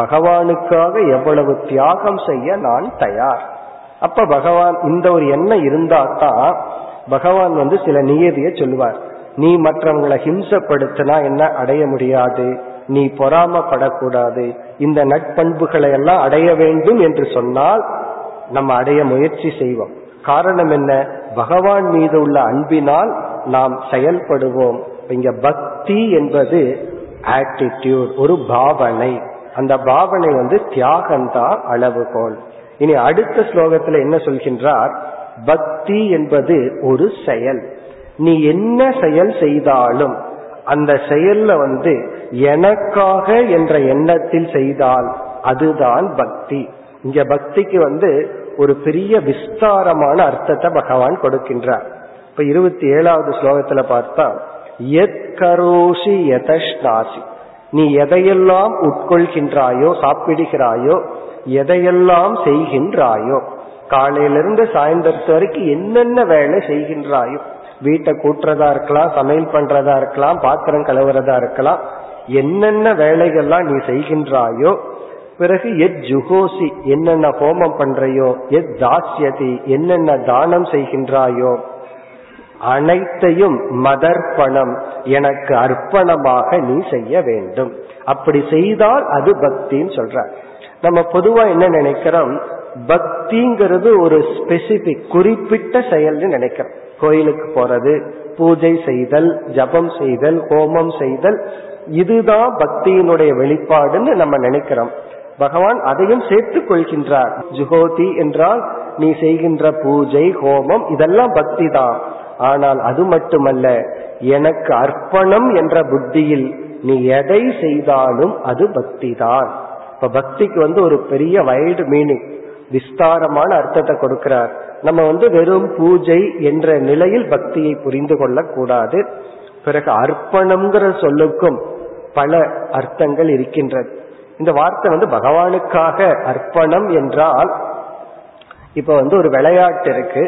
பகவானுக்காக எவ்வளவு தியாகம் செய்ய நான் தயார். அப்ப பகவான் இந்த ஒரு எண்ணம் இருந்தா தான் பகவான் சில நியதியை சொல்லுவார். நீ மற்றவங்களை ஹிம்சப்படுத்தினா என்ன அடைய முடியாது, நீ பொறாமப்படக்கூடாது, இந்த நட்பண்புகளை எல்லாம் அடைய வேண்டும் என்று சொன்னால் நம்ம அடைய முயற்சி செய்வோம். காரணம் என்ன? பகவான் மீது உள்ள அன்பினால் நாம் செயல்படுவோம். இங்க பக்தி என்பது ஆட்டிடியூட், ஒரு பாவனை. அந்த பாவனை தியாகந்தான் அளவுகோல். இனி அடுத்த ஸ்லோகத்துல என்ன சொல்கின்றார்? பக்தி என்பது ஒரு செயல். நீ என்ன செயல் செய்தாலும் அந்த செயல்ல எனக்காக என்ற எண்ணத்தில் செய்தால் அதுதான் பக்தி. இங்க பக்திக்கு ஒரு பெரிய விஸ்தாரமான அர்த்தத்தை பகவான் கொடுக்கின்றார். இப்ப 27வது ஸ்லோகத்துல பார்த்தா யத் கரோஷி யதஷ்நாசி, நீ எதையெல்லாம் உட்கொள்கின்றாயோ, சாப்பிடுகிறாயோ, எதையெல்லாம் செய்கின்றாயோ, காலையிலிருந்து சாயந்தரத்து வரைக்கும் என்னென்ன வேலை செய்கின்றாயோ, வீட்டை கூட்டுறதா இருக்கலாம், சமையல் பண்றதா இருக்கலாம், பாத்திரம் கழுவுறதா இருக்கலாம், என்னென்ன வேலைகள்லாம் நீ செய்கின்றாயோ, பிறகு எத் ஜுகோசி என்னென்ன ஹோமம் பண்றையோ, எத் தாஸ்யதி என்னென்ன தானம் செய்கின்றாயோ, அனைத்தையும் மதர்ப்பணம் எனக்கு அர்ப்பணமாக நீ செய்ய வேண்டும். அப்படி செய்தால் அது பக்தின்னு சொல்ற. நம்ம பொதுவா என்ன நினைக்கிறோம்? பக்திங்கிறது ஒரு ஸ்பெசிபிக் குறிப்பிட்ட செயல்னு நினைக்கிறோம். கோயிலுக்கு போறது, பூஜை செய்தல், ஜபம் செய்தல், ஹோமம் செய்தல், இதுதான் பக்தியினுடைய வெளிப்பாடுன்னு நம்ம நினைக்கிறோம். பகவான் அதையும் சேர்த்துக் கொள்கின்றார். ஜுகோதி என்றால் நீ செய்கின்ற பூஜை, ஹோமம், இதெல்லாம் பக்தி தான். ஆனால் அது மட்டுமல்ல, எனக்கு அர்ப்பணம் என்ற புத்தியில் நீ எதை செய்தாலும் அது பக்தி தான். இப்ப பக்திக்கு ஒரு பெரிய வைடு மீனிங், விஸ்தாரமான அர்த்தத்தை கொடுக்கிறார். நம்ம வெறும் பூஜை என்ற நிலையில் பக்தியை புரிந்து கொள்ள கூடாது. பிறகு அர்ப்பணம்ங்கிற சொல்லுக்கும் பல அர்த்தங்கள் இருக்கின்றது. இந்த வார்த்தை பகவானுக்காக அர்ப்பணம் என்றால், இப்ப ஒரு விளையாட்டு இருக்கு,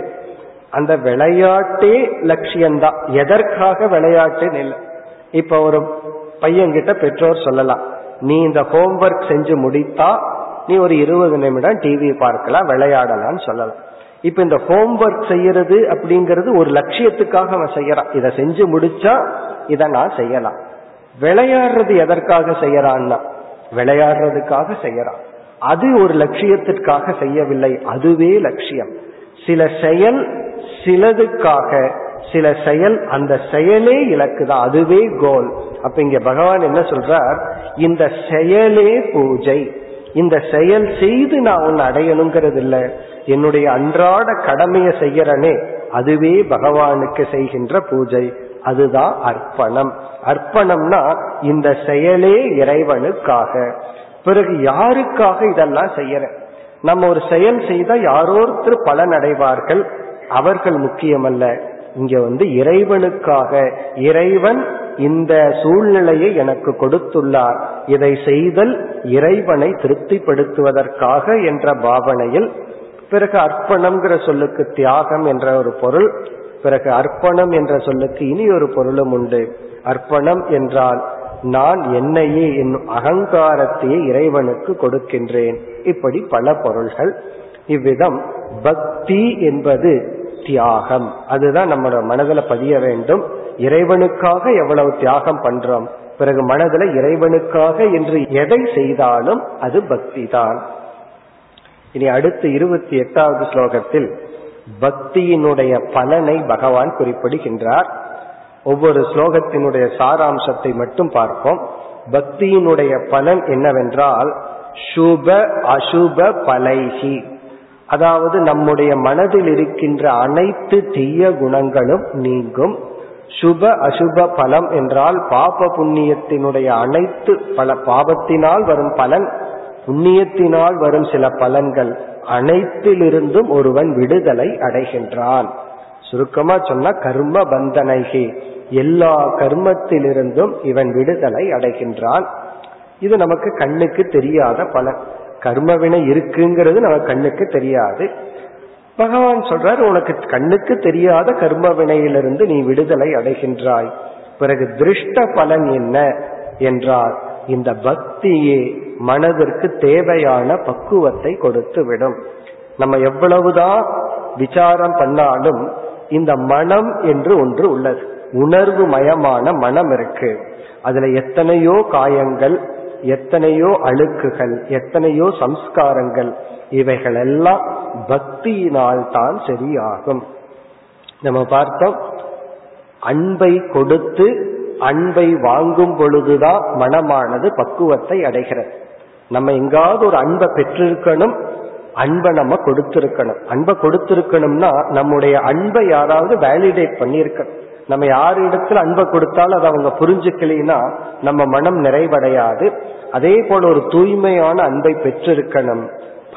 அந்த விளையாட்டே லட்சியம்தான். எதற்காக விளையாட்டுன்னு இல்லை. இப்ப ஒரு பையன்கிட்ட பெற்றோர் சொல்லலாம், நீ இந்த ஹோம்ஒர்க் செஞ்சு முடித்தா நீ ஒரு 20 நிமிடம் டிவி பார்க்கலாம், விளையாடலாம்னு சொல்லலாம். இப்ப இந்த ஹோம்ஒர்க் செய்யறது அப்படிங்கிறது ஒரு லட்சியத்துக்காக அவன் செய்யறான். இதை செஞ்சு முடிச்சா இதை நான் செய்யலாம். விளையாடுறது எதற்காக செய்யறான்னா விளையாடுறதுக்காக செய்யறான். அது ஒரு லட்சியத்திற்காக செய்யவில்லை, அதுவே லட்சியம். சில செயல் சிலதுக்காக, சில செயல், அந்த செயலே இலக்குதான், அதுவே கோல். அப்ப இங்க பகவான் என்ன சொல்றார், இந்த செயலே பூஜை, இந்த செயல் செய்து நான் ஒன்னு அடையணுங்கிறது இல்ல, என்னுடைய அன்றாட கடமையை செய்யறனே அதுவே பகவானுக்கு செய்கின்ற பூஜை, அதுதான் அர்ப்பணம். அர்ப்பணம்னா இந்த செயலே இறைவனுக்காக. பிறகு யாருக்காக இதெல்லாம் செய்யற? நம்ம ஒரு செயல் செய்தா யாரோருத்தர் பலன் அடைவார்கள், அவர்கள் முக்கியமல்ல. இங்க இறைவனுக்காக, இறைவன் இந்த சூழ்நிலையை எனக்கு கொடுத்துள்ளார், இதை செய்தல் இறைவனை திருப்திப்படுத்துவதற்காக என்ற பாவனையில். பிறகு அர்ப்பணம்ங்கிற சொல்லுக்கு தியாகம் என்ற ஒரு பொருள், பிறகு அர்ப்பணம் என்ற சொல்லுக்கு இனி ஒரு பொருளும் உண்டு. அர்ப்பணம் என்றால் நான் என்னையே, என் அகங்காரத்தையே இறைவனுக்கு கொடுக்கின்றேன். இப்படி பல பொருள்கள். இவ்விதம் பக்தி என்பது தியாகம். அதுதான் நம்மளோட மனதில் பதிய வேண்டும். இறைவனுக்காக எவ்வளவு தியாகம் பண்றோம், பிறகு மனதில் இறைவனுக்காக என்று எதை செய்தாலும் அது பக்தி தான். இனி அடுத்து 28வது ஸ்லோகத்தில் பக்தியினுடைய பலனை பகவான் குறிப்பிடுகின்றார். ஒவ்வொரு ஸ்லோகத்தினுடைய சாராம்சத்தை மட்டும் பார்ப்போம். பக்தியினுடைய பலன் என்னவென்றால் சுப அசுப பலைஹி, அதாவது நம்முடைய மனதில் இருக்கின்ற அனைத்து தீய குணங்களும் நீங்கும். சுப அசுப பலம் என்றால் பாப புண்ணியத்தினுடைய அனைத்து பல, பாபத்தினால் வரும் பலன், புண்ணியத்தினால் வரும் சில பலன்கள், அனைத்திலிருந்தும் ஒருவன் விடுதலை அடைகின்றான். சுருக்கமா சொன்னா கர்ம பந்தனைகி, எல்லா கர்மத்திலிருந்தும் இவன் விடுதலை அடைகின்றான். இது நமக்கு கண்ணுக்கு தெரியாத பலன். கர்மவினை இருக்குங்கிறது நமக்கு கண்ணுக்கு தெரியாது. பகவான் சொல்றார், உனக்கு கண்ணுக்கு தெரியாத கர்ம வினையிலிருந்து நீ விடுதலை அடைகின்றாய். பிறகு திருஷ்ட பலன் என்ன என்றால் இந்த பக்தியே மனதிற்கு தேவையான பக்குவத்தை கொடுத்து விடும். நம்ம எவ்வளவுதான் விசாரம் பண்ணாலும் இந்த மனம் என்று ஒன்று உள்ளது, உணர்வு மயமான மனம் இருக்கு. அதுல எத்தனையோ காயங்கள், எத்தனையோ அழுக்குகள், எத்தனையோ சம்ஸ்காரங்கள், இவைகளெல்லாம் பக்தியினால் தான் சரியாகும். நம்ம பார்த்தோம், அன்பை கொடுத்து அன்பை வாங்கும் பொழுதுதான் மனமானது பக்குவத்தை அடைகிறது. நம்ம எங்காவது ஒரு அன்பை பெற்றிருக்கணும், அன்பை நம்ம கொடுத்திருக்கணும். அன்பை கொடுத்திருக்கணும்னா நம்முடைய அன்பை யாராவது வேலிடேட் பண்ணியிருக்கணும். நம்ம யார் இடத்துல அன்பை கொடுத்தாலும் அதை அவங்க புரிஞ்சுக்கலினா நம்ம மனம் நிறைவடையாது. அதே போல ஒரு தூய்மையான அன்பை பெற்றிருக்கணும்.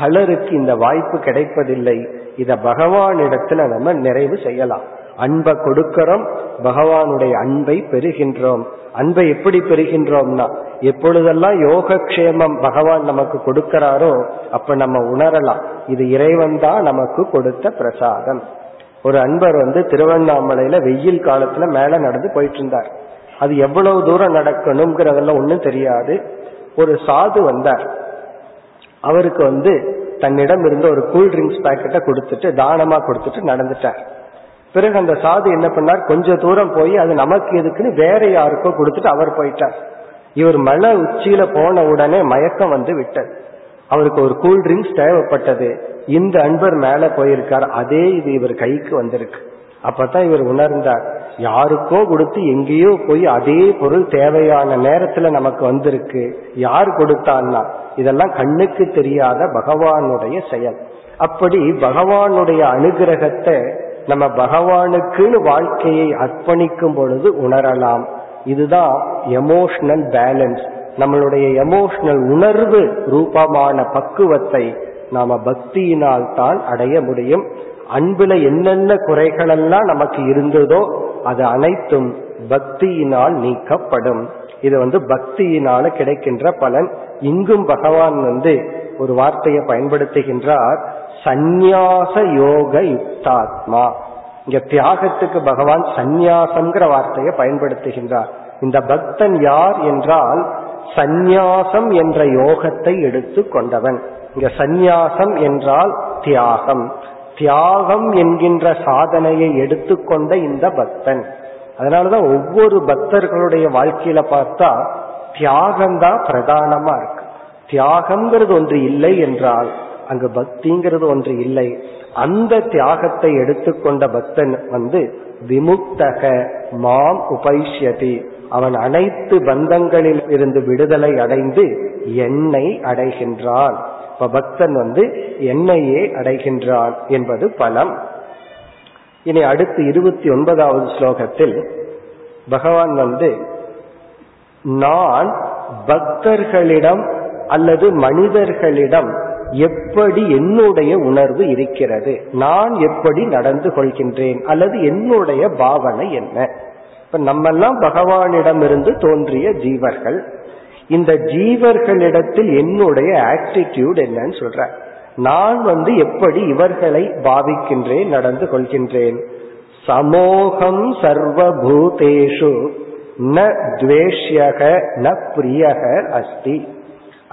பலருக்கு இந்த வாய்ப்பு கிடைப்பதில்லை. இத பகவானிடத்துல நம்ம நிறைவு செய்யலாம். அன்பை கொடுக்கிறோம், பகவானுடைய அன்பை பெறுகின்றோம். அன்பை எப்படி பெறுகின்றோம்னா, எப்பொழுதெல்லாம் யோகக்ஷேமம் பகவான் நமக்கு கொடுக்கிறாரோ அப்ப நம்ம உணரலாம், இது இறைவன் தான் நமக்கு கொடுத்த பிரசாதம். ஒரு அன்பர் திருவண்ணாமலையில வெயில் காலத்துல மேல நடந்து போயிட்டு இருந்தார். அது எவ்வளவு தூரம் நடக்கணும்ங்கிறதெல்லாம் ஒன்றும் தெரியாது. ஒரு சாது வந்தார். அவருக்கு தன்னிடம் இருந்த ஒரு கூல்ட்ரிங்க்ஸ் பேக்கெட்டை கொடுத்துட்டு, தானமா கொடுத்துட்டு நடந்துட்டார். பிறகு அந்த சாது என்ன பண்ணார், கொஞ்ச தூரம் போய் அது நமக்கு எதுக்குன்னு வேற யாருக்கோ கொடுத்துட்டு அவர் போயிட்டார். இவர் மலை உச்சியில போன உடனே மயக்கம் வந்து விட்டது. அவருக்கு ஒரு கூல்ட்ரிங்க்ஸ் தேவைப்பட்டது. இந்த அன்பர் மேல போயிருக்கார், அதே இது இவர் கைக்கு வந்திருக்கு. அப்பதான் இவர் உணர்ந்தார், யாருக்கோ கொடுத்து எங்கேயோ போய் அதே பொருள் தேவையான நேரத்துல நமக்கு வந்திருக்கு, யார் கொடுத்தான்னா. இதெல்லாம் கண்ணுக்கு தெரியாத பகவானுடைய செயல். அப்படி பகவானுடைய அனுகிரகத்தை நம்ம பகவானுக்குன்னு வாழ்க்கையை அர்ப்பணிக்கும் பொழுது உணரலாம். இதுதான் எமோஷனல் பேலன்ஸ். நம்மளுடைய எமோஷனல் உணர்வு ரூபமான பக்குவத்தை நாம பக்தியினால் தான் அடைய முடியும். அன்புல என்னென்ன குறைகள் எல்லாம் நமக்கு இருந்ததோ அது அனைத்தும் பக்தியினால் நீக்கப்படும். இது பக்தியினால கிடைக்கின்ற பலன். இங்கும் பகவான் ஒரு வார்த்தையை பயன்படுத்துகின்றார், சந்நியாச யோக யுக்தாத்மா. இங்க தியாகத்துக்கு பகவான் சந்நியாசம்ங்கிற வார்த்தையை பயன்படுத்துகின்றார். இந்த பக்தன் யார் என்றால் சந்நியாசம் என்ற யோகத்தை எடுத்து கொண்டவன். இங்க சந்நியாசம் என்றால் தியாகம். தியாகம் என்கின்ற சாதனையை எடுத்துக்கொண்ட இந்த பக்தன். அதனாலதான் ஒவ்வொரு பக்தர்களுடைய வாழ்க்கையில பார்த்தா தியாகம்தான் பிரதானமா இருக்கு. தியாகம்ங்கிறது ஒன்று இல்லை என்றால் அங்கு பக்திங்கிறது ஒன்று இல்லை. அந்த தியாகத்தை எடுத்துக்கொண்ட பக்தன் விமுக்தக மாம் உபைஷ்யதி, அவன் அனைத்து பந்தங்களில் இருந்து விடுதலை அடைந்து என்னை அடைகின்றான். இப்ப பக்தன் என்னையே அடைகின்றான் என்பது பலம். இனி அடுத்து 29வது ஸ்லோகத்தில் பகவான் நான் பக்தர்களிடம் அல்லது மனிதர்களிடம் எப்படி என்னுடைய உணர்வு இருக்கிறது, நான் எப்படி நடந்து கொள்கின்றேன் அல்லது என்னுடைய பாவனை என்ன. இப்ப நம்மெல்லாம் பகவானிடமிருந்து தோன்றிய ஜீவர்கள், இந்த ஜீவர்களிடத்தில் என்னுடைய ஆட்டிடியூட் என்னன்னு சொல்ற, நான் எப்படி இவர்களை பாவிக்கின்றேன் நடந்து கொள்கின்றேன். சமோகம் சர்வபூதேஷு ந த்வேஷ்யக ந பிரியக அஸ்தி.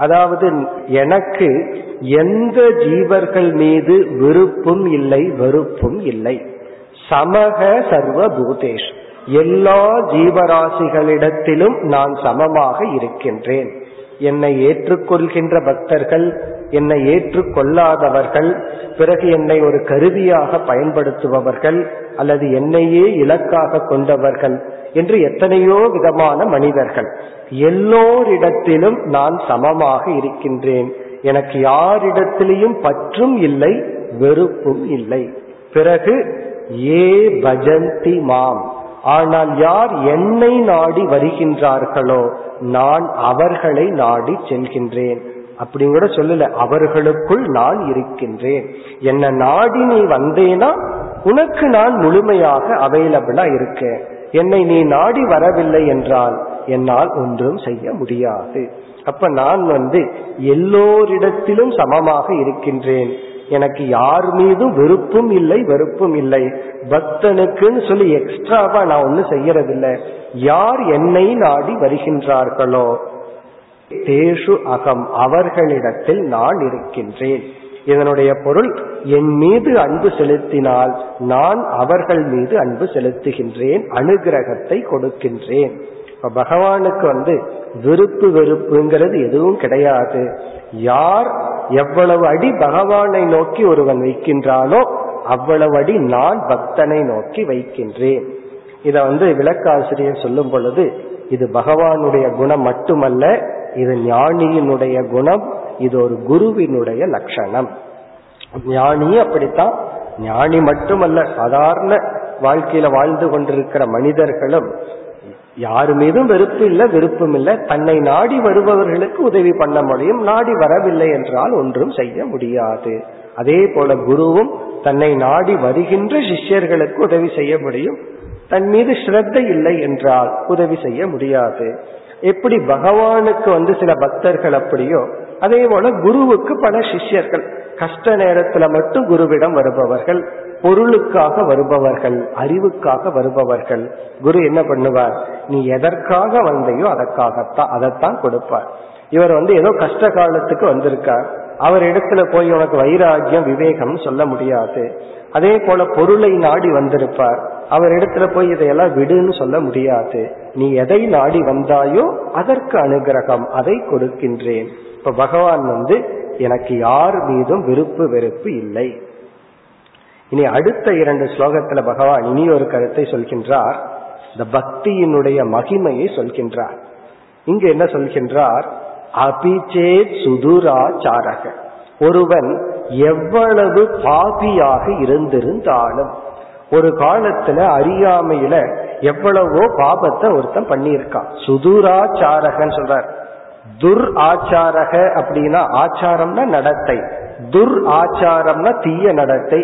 அதாவது எனக்கு எந்த ஜீவர்கள் மீது விருப்பும் இல்லை வெறுப்பும் இல்லை. சமக சர்வபூதேஷ், எல்லா ஜீவராசிகளிடத்திலும் நான் சமமாக இருக்கின்றேன். என்னை ஏற்றுக்கொள்கின்ற பக்தர்கள், என்னை ஏற்றுக்கொள்ளாதவர்கள், பிறகு என்னை ஒரு கருவியாக பயன்படுத்துபவர்கள் அல்லது என்னையே இலக்காக கொண்டவர்கள் என்று எத்தனையோ விதமான மனிதர்கள், எல்லோரிடத்திலும் நான் சமமாக இருக்கின்றேன். எனக்கு யாரிடத்திலையும் பற்றும் இல்லை வெறுப்பும் இல்லை. பிறகு ஏ பஜந்தி மாம், ஆனால் யார் என்னை நாடி வருகின்றார்களோ நான் அவர்களை நாடி செல்கின்றேன். அப்படி கூட சொல்லல, அவர்களுக்குள் நான் இருக்கின்றேன். என்னை நாடி நீ வந்தேனா உனக்கு நான் முழுமையாக அவைலபிளா இருக்கேன். என்னை நீ நாடி வரவில்லை என்றால் என்னால் ஒன்றும் செய்ய முடியாது. அப்ப நான் எல்லோரிடத்திலும் சமமாக இருக்கின்றேன். எனக்கு யார் மீதும் விருப்பும் இல்லை வெறுப்பும் இல்லை. பக்தனுக்குன்னு சொல்லி எக்ஸ்ட்ராவா நான் ஒன்னும் செய்யறதில்லை. யார் என்னை நாடி வருகின்றார்களோ தேஷு அகம், அவர்களிடத்தில் நான் இருக்கின்றேன். இதனுடைய பொருள், என் மீது அன்பு செலுத்தினால் நான் அவர்கள் மீது அன்பு செலுத்துகின்றேன், அனுகிரகத்தை கொடுக்கின்றேன். இப்ப பகவானுக்கு விருப்பு வெறுப்புங்கிறது எதுவும் கிடையாது. யார் எவ்வளவு அடி பகவானை நோக்கி ஒருவன் வைக்கின்றானோ அவ்வளவு அடி நான் பக்தனை நோக்கி வைக்கின்றேன். இத விளக்காசிரியர் சொல்லும் பொழுது இது பகவானுடைய குணம் மட்டுமல்ல, இது ஞானியினுடைய குணம், இது ஒரு குருவினுடைய லட்சணம். ஞானி அப்படித்தான். ஞானி மட்டுமல்ல, சாதாரண வாழ்க்கையில வாழ்ந்து கொண்டிருக்கிற மனிதர்களும் யாரு மீதும் வெறுப்பு இல்லை விருப்பம் இல்லை. தன்னை நாடி வருபவர்களுக்கு உதவி பண்ண முடியும், நாடி வரவில்லை என்றால் ஒன்றும் செய்ய முடியாது. அதே போல குருவும் தன்னை நாடி வருகின்ற சிஷ்யர்களுக்கு உதவி செய்ய முடியும், தன் மீது ஸ்ரத்தை இல்லை என்றால் உதவி செய்ய முடியாது. எப்படி பகவானுக்கு சில பக்தர்கள் அப்படியோ, அதே போல குருவுக்கு பல சிஷ்யர்கள். கஷ்ட நேரத்துல மட்டும் குருவிடம் வருபவர்கள், பொருளுக்காக வருபவர்கள், அறிவுக்காக வருபவர்கள். குரு என்ன பண்ணுவார், நீ எதற்காக வந்தையோ அதற்காகத்தான், அதைத்தான் கொடுப்பார். இவர் ஏதோ கஷ்ட காலத்துக்கு வந்திருக்கார், அவர் இடத்துல போய் உனக்கு வைராகியம் விவேகம் சொல்ல முடியாது. அதே போல பொருளை நாடி வந்திருப்பார், அவர் இடத்துல போய் இதையெல்லாம் விடுன்னு சொல்ல முடியாது. நீ எதை நாடி வந்தாயோ அதற்கு அனுகிரகம், அதை கொடுக்கின்றேன். இப்ப பகவான் எனக்கு யார் மீதும் விருப்பு வெறுப்பு இல்லை. இனி அடுத்த 2 ஸ்லோகத்துல பகவான் இனி ஒரு கருத்தை சொல்கின்றார். இந்த பக்தியினுடைய மகிமையை சொல்கின்றார். இங்கு என்ன சொல்கின்றார், அபிச்சேத் சுதுராச்சாரக, ஒருவன் எவ்வளவு பாபியாக இருந்திருந்தாலும், ஒரு காலத்துல அறியாமையில எவ்வளவோ பாபத்தை ஒருத்தன் பண்ணியிருக்கான். சுதுராச்சாரகன்னு சொல்றார். துர் ஆச்சாரக அப்படின்னா ஆச்சாரம்னா நடத்தை, துர் ஆச்சாரம்னா தீய நடத்தை,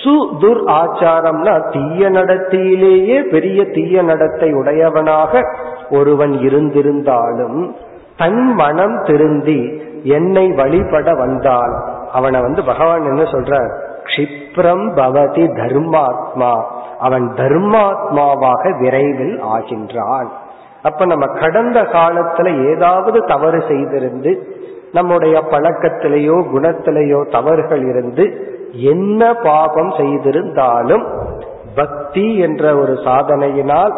சுதுர் ஆச்சாரம்னா தீய நடத்தையிலேயே பெரிய தீய நடத்தை உடையவனாக ஒருவன் இருந்திருந்தாலும் தன் மனம் திருந்தி என்னை வழிபட வந்தான், அவனை பகவான் என்ன சொல்றார், க்ஷிப்ரம் பவதி தர்மாத்மா, அவன் தர்மாத்மாவாக விரைவில் ஆகின்றான். அப்ப நம்ம கடந்த காலத்துல ஏதாவது தவறு செய்திருந்து, நம்முடைய பழக்கத்திலேயோ குணத்திலேயோ தவறுகள் இருந்து என்ன பாபம் செய்திருந்தாலும் பக்தி என்ற ஒரு சாதனையினால்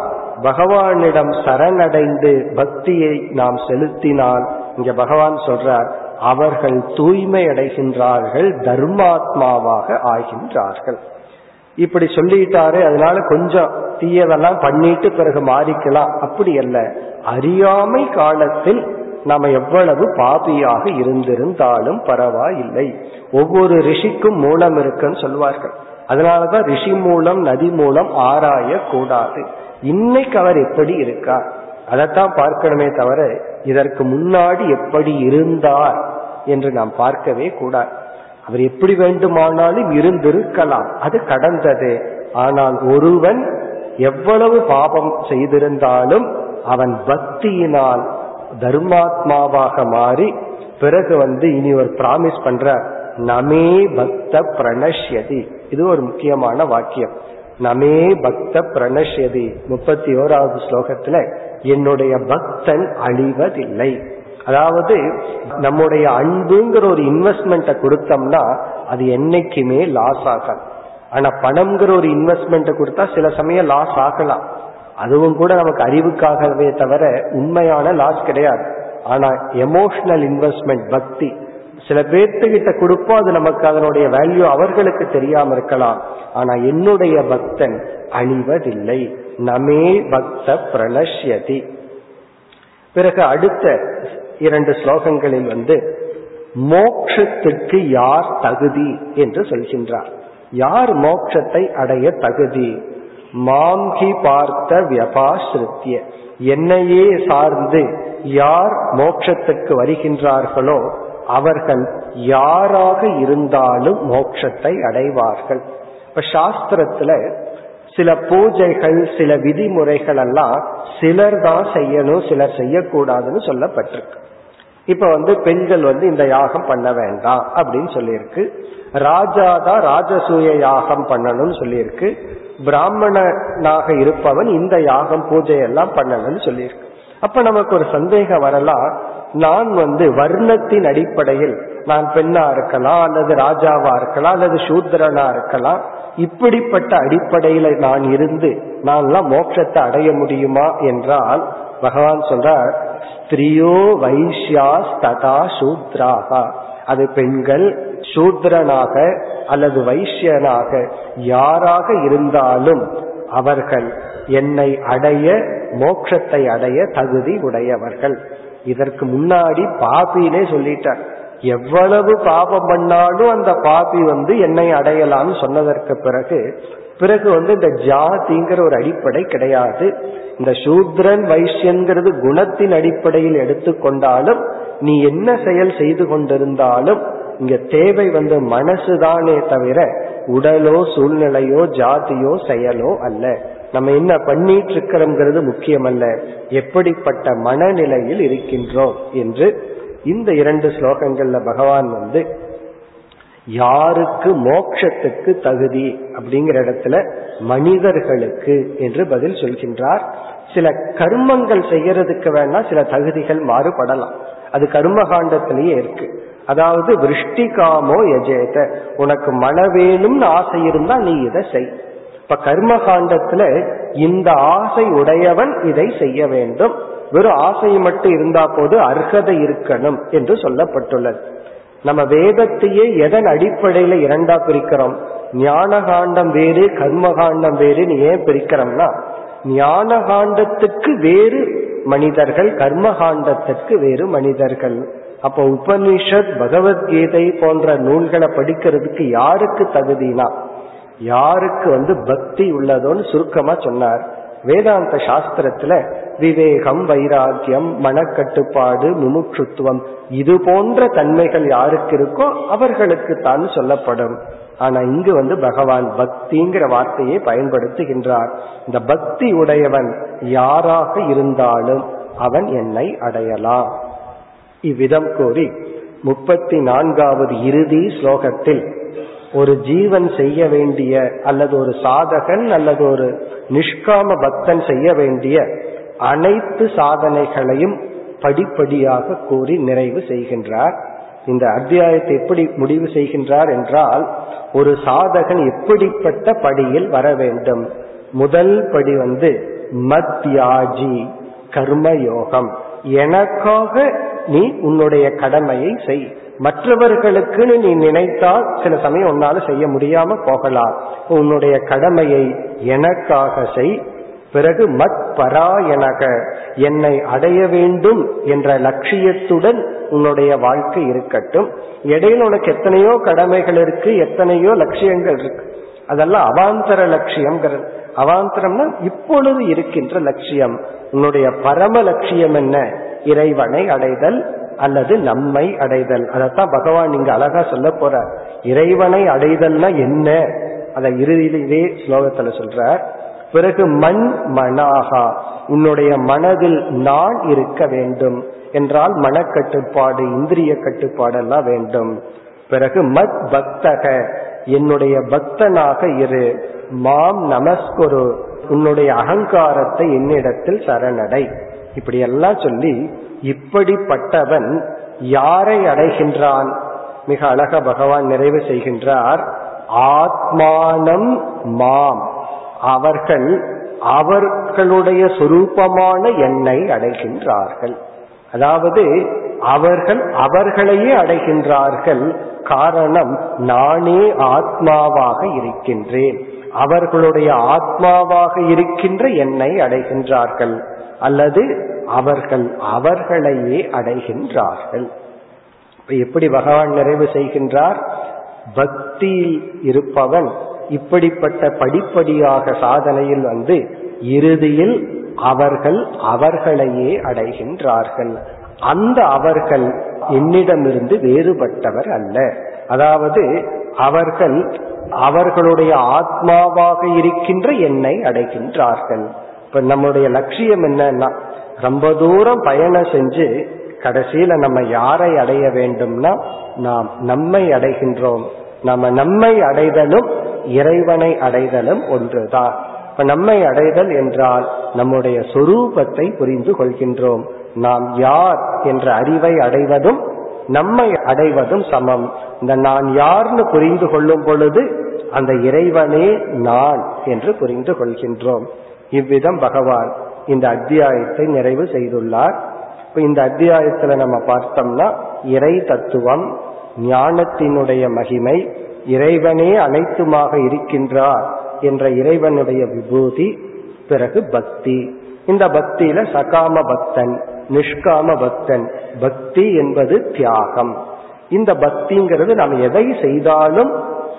பகவானிடம் சரணடைந்து பக்தியை நாம் செலுத்தினால், இங்க பகவான் சொல்றார், அவர்கள் தூய்மை அடைகின்றார்கள், தர்மாத்மாவாக ஆகின்றார்கள். இப்படி சொல்லிட்டாரு, அதனால கொஞ்சம் தீயதெல்லாம் பண்ணிட்டு பிறகு மாறிக்கலாம் அப்படி அல்ல. அறியாமை காலத்தில் நாம எவ்வளவு பாபியாக இருந்திருந்தாலும் பரவாயில்லை. ஒவ்வொரு ரிஷிக்கும் மூலம் இருக்குன்னு சொல்வார்கள். அதனாலதான் ரிஷி மூலம் நதி மூலம் ஆராய கூடாது. இன்னைக்கு அவர் எப்படி இருக்கார் அதைத்தான் பார்க்கணுமே தவிர இதற்கு முன்னாடி எப்படி இருந்தார் என்று நாம் பார்க்கவே கூடாது. அவர் எப்படி வேண்டுமானாலும் இருந்திருக்கலாம், அது கடந்தது. ஆனால் ஒருவன் எவ்வளவு பாபம் செய்திருந்தாலும் அவன் பக்தியினால் தர்மாத்மாவாக மாறி பிறகு இனி ஒரு பிராமிஸ் பண்ற, நமே பக்த பிரணஷ்யதி. இது ஒரு முக்கியமான வாக்கியம், நமே பக்த பிரணஷ்யதி. 31வது ஸ்லோகத்துல என்னுடைய பக்தன் அழிவதில்லை. அதாவது நம்முடைய அன்புங்கிற ஒரு இன்வெஸ்ட்மெண்ட்டை கொடுத்தோம்னா அது என்னைக்குமே லாஸ் ஆகாது. ஆனா பணம்ங்கிற ஒரு இன்வெஸ்ட்மெண்ட்டை கொடுத்தா சில சமயம் லாஸ் ஆகலாம். அதுவும் கூட நமக்கு அறிவுக்காகவே தவிர உண்மையான லாஸ் கிடையாது. ஆனா எமோஷனல் இன்வெஸ்ட்மெண்ட் பக்தி, சில பேர்த்துக்கிட்ட கொடுப்போம், அது நமக்கு அதனுடைய வேல்யூ அவர்களுக்கு தெரியாம இருக்கலாம். ஆனா என்னுடைய பக்தன் அழிவதில்லை, நமே பக்த பிரணஷ்யதி. பிறகு அடுத்த 2 ஸ்லோகங்களில் மோட்சத்துக்கு யார் தகுதி என்று சொல்கின்றார். யார் மோட்சத்தை அடைய தகுதி? மாம்கி பார்த்த வியபாஸ்ருத்ய, என்னையே சார்ந்து யார் மோட்சத்துக்கு வருகின்றார்களோ அவர்கள் யாராக இருந்தாலும் மோட்சத்தை அடைவார்கள். இப்ப சாஸ்திரத்துல சில பூஜைகள் சில விதிமுறைகள் எல்லாம் சிலர் தான் செய்யணும், சிலர் செய்யக்கூடாதுன்னு சொல்லப்பட்டிருக்கு. இப்ப பெண்கள் இந்த யாகம் பண்ண வேண்டாம் அப்படின்னு சொல்லியிருக்கு. ராஜா தான் ராஜசூய யாகம் பண்ணணும்னு சொல்லியிருக்கு. பிராமணனாக இருப்பவன் இந்த யாகம் பூஜை எல்லாம் பண்ணணும்னு சொல்லியிருக்கு. அப்ப நமக்கு ஒரு சந்தேகம் வரலாம், நான் வர்ணத்தின் அடிப்படையில் நான் பெண்ணா இருக்கலாம் அல்லது ராஜாவா இருக்கலாம் அல்லது சூத்ரனா இருக்கலாம், இப்படிப்பட்ட அடிப்படையில நான் இருந்து நான்லாம் மோட்சத்தை அடைய முடியுமா என்றால் பகவான் சொல்றார், ஸ்திரியோ வைஷ்யாஸ் ததா சூத்ராக. அது பெண்கள், சூத்ரனாக அல்லது வைஷ்யனாக யாராக இருந்தாலும் அவர்கள் என்னை அடைய மோட்சத்தை அடைய தகுதி உடையவர்கள். இதற்கு முன்னாடி பாபினே சொல்லிட்டார், எவ்வளவு பாபம் பண்ணாலும் அந்த பாபி என்னை அடையலாம்னு சொன்னதற்கு பிறகு இந்த ஜாதிங்கிற ஒரு அடிப்படை கிடையாது. இந்த சூத்ரன் வைஷ்யங்கிறது குணத்தின் அடிப்படையில் எடுத்துக்கொண்டாலும் நீ என்ன செயல் செய்து கொண்டிருந்தாலும் இங்க தேவை மனசுதானே தவிர உடலோ சூழ்நிலையோ ஜாதியோ செயலோ அல்ல. நம்ம என்ன பண்ணிட்டு இருக்கிறோம்ங்கிறது முக்கியமல்ல, எப்படிப்பட்ட மனநிலையில் இருக்கின்றோம் என்று இந்த 2 ஸ்லோகங்கள்ல பகவான் யாருக்கு மோட்சத்துக்கு தகுதி அப்படிங்கிற இடத்துல மனிதர்களுக்கு என்று பதில் சொல்கின்றார். சில கர்மங்கள் செய்யறதுக்கு வேணா சில தகுதிகள் மாறுபடலாம், அது கர்மகாண்டத்திலேயே இருக்கு. அதாவது விருஷ்டி காமோ யஜேத, உனக்கு மன வேணும்னு ஆசை இருந்தா நீ இதை செய். இப்ப கர்மகாண்டத்துல இந்த ஆசை உடையவன் இதை செய்ய வேண்டும், வெறும் ஆசை மட்டும் இருந்தா போது அர்ஹதை இருக்கணும் என்று சொல்லப்பட்டுள்ளது. நம்ம வேதத்தையே எதன் அடிப்படையில 2ஆ பிரிக்கிறோம்? ஞானகாண்டம் வேறு கர்மகாண்டம் வேறுன்னு ஏன் பிரிக்கிறோம்னா, ஞானகாண்டத்துக்கு வேறு மனிதர்கள், கர்மகாண்டத்துக்கு வேறு மனிதர்கள். அப்போ உபனிஷத் பகவத்கீதை போன்ற நூல்களை படிக்கிறதுக்கு யாருக்கு தகுதினா யாருக்கு பக்தி உள்ளதோன்னு சுருக்கமா சொன்னார். வேதாந்த சாஸ்திரத்துல விவேகம், வைராக்கியம், மனக்கட்டுப்பாடு, முமுட்சுத்துவம் இது போன்ற தன்மைகள் யாருக்கு இருக்கோ அவர்களுக்கு தான் சொல்லப்படும். ஆனா இங்கு பகவான் பக்திங்கிற வார்த்தையை பயன்படுத்துகின்றார். இந்த பக்தி உடையவன் யாராக இருந்தாலும் அவன் என்னை அடையலாம். இவ்விதம் கூறி 34வது இறுதி ஸ்லோகத்தில் ஒரு ஜீவன் செய்ய வேண்டிய அல்லது ஒரு சாதகன் அல்லது ஒரு நிஷ்காம பக்தன் செய்ய வேண்டிய அனைத்து சாதனைகளையும் படிப்படியாக கூறி நிறைவு செய்கின்றார். இந்த அத்தியாயத்தை எப்படி முடிவு செய்கின்றார் என்றால், ஒரு சாதகன் எப்படிப்பட்ட படியில் வர வேண்டும்? முதல் படி மத்யாஜி கர்மயோகம், எனக்காக நீ உன்னுடைய கடமையை செய். மற்றவர்களுக்கு நீ நினைத்தால் சில சமயம் உன்னால செய்ய முடியாம போகலாம். உன்னுடைய கடமையை எனக்காக செய். பிறகு மத் பராயணக, என்னை அடைய வேண்டும் என்ற லட்சியத்துடன் உன்னுடைய வாழ்க்கை இருக்கட்டும். இடையில உனக்கு எத்தனையோ கடமைகள் இருக்கு, எத்தனையோ லட்சியங்கள் இருக்கு, அதெல்லாம் அவாந்தர லட்சியம். அவாந்தரம்னா இப்பொழுது இருக்கின்ற லட்சியம். உன்னுடைய பரம லட்சியம் என்ன? இறைவனை அடைதல் அல்லது நம்மை அடைதல். அதத்தான் பகவான் இங்க அழகா சொல்ல போறார். இறைவனை அடைதல்னா என்ன, அத இறுதியிலே ஸ்லோகத்துல சொல்றார். பிறகு மண் மனாகா, உன்னுடைய மனதில் நான் இருக்க வேண்டும் என்றால் மனக்கட்டுப்பாடு, இந்திரிய கட்டுப்பாடெல்லாம் வேண்டும். பிறகு மத் பக்தக, என்னுடைய பக்தனாக இரு. மாம் நமஸ்குரு, உன்னுடைய அகங்காரத்தை என்னிடத்தில் சரணடை. இப்படியெல்லாம் சொல்லி இப்படிப்பட்டவன் யாரை அடைகின்றான்? மிக அழக பகவான் நிறைவு செய்கின்றார். ஆத்மானம் மாம், அவர்கள் அவர்களுடைய சொரூபமான என்னை அடைகின்றார்கள். அதாவது அவர்கள் அவர்களையே அடைகின்றார்கள். காரணம், நானே ஆத்மாவாக இருக்கின்றேன். அவர்களுடைய ஆத்மாவாக இருக்கின்ற என்னை அடைகின்றார்கள் அல்லது அவர்கள் அவர்களையே அடைகின்றார்கள். எப்படி பகவான் நிறைவு செய்கின்றார்? பக்தியில் இருப்பவன் இப்படிப்பட்ட படிப்படியாக சாதனையில் வந்து இறுதியில் அவர்கள் அவர்களையே அடைகின்றார்கள். அந்த அவர்கள் என்னிடமிருந்து வேறுபட்டவர் அல்ல. அதாவது அவர்கள் அவர்களுடைய ஆத்மாவாக இருக்கின்ற என்னை அடைகின்றார்கள். இப்ப நம்முடைய லட்சியம் என்னன்னா, ரொம்ப தூரம் பயணம் செஞ்சு கடைசியில நம்ம யாரை அடைய வேண்டும்னா நாம் நம்மை அடைகின்றோம். நம்ம நம்மை அடைதலும் இறைவனை அடைதலும் ஒன்றுதான். இப்ப நம்மை அடைதல் என்றால் நம்முடைய சொரூபத்தை புரிந்து கொள்கின்றோம். நாம் யார் என்ற அறிவை அடைவதும் நம்மை அடைவதும் சமம். இந்த நான் யார்னு புரிந்து கொள்ளும் பொழுது அந்த இறைவனே நான் என்று புரிந்து கொள்கின்றோம். இவ்விதம் பகவான் இந்த அத்தியாயத்தை நிறைவு செய்துள்ளார். இந்த அத்தியாயத்துல நம்ம பார்த்தோம்னா இறை தத்துவம், ஞானத்தினுடைய மகிமை, இறைவனே அனைத்துமாக இருக்கின்றார் என்ற இறைவனுடைய விபூதி, பிறகு பக்தி. இந்த பக்தியில சகாம பக்தன், நிஷ்காம பக்தன். பக்தி என்பது தியாகம். இந்த பக்திங்கிறது நாம் எதை செய்தாலும்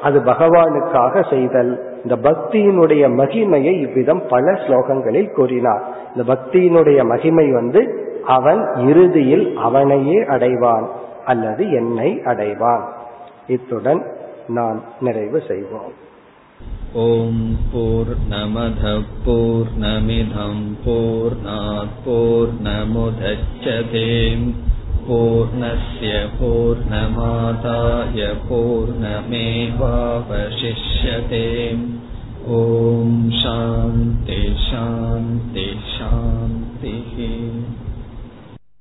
அது பகவானுக்காக செய்தல். இந்த பக்தியினுடைய மகிமையை இவ்விதம் பல ஸ்லோகங்களில் கூறினார். இந்த பக்தியினுடைய மகிமை வந்து அவன் இறுதியில் அவனையே அடைவான் அல்லது என்னை அடைவான். இத்துடன் நாம் நிறைவு செய்வோம். ஓம் பூர்ணமத பூர்ணமிதம் பூர்ணாத் பூர்ணமுதச்யதே பூர்ணஸ்ய பூர்ணமாதாய பூர்ணமேவாவசிஷ்யதே. ஓம் சாந்தி சாந்தி.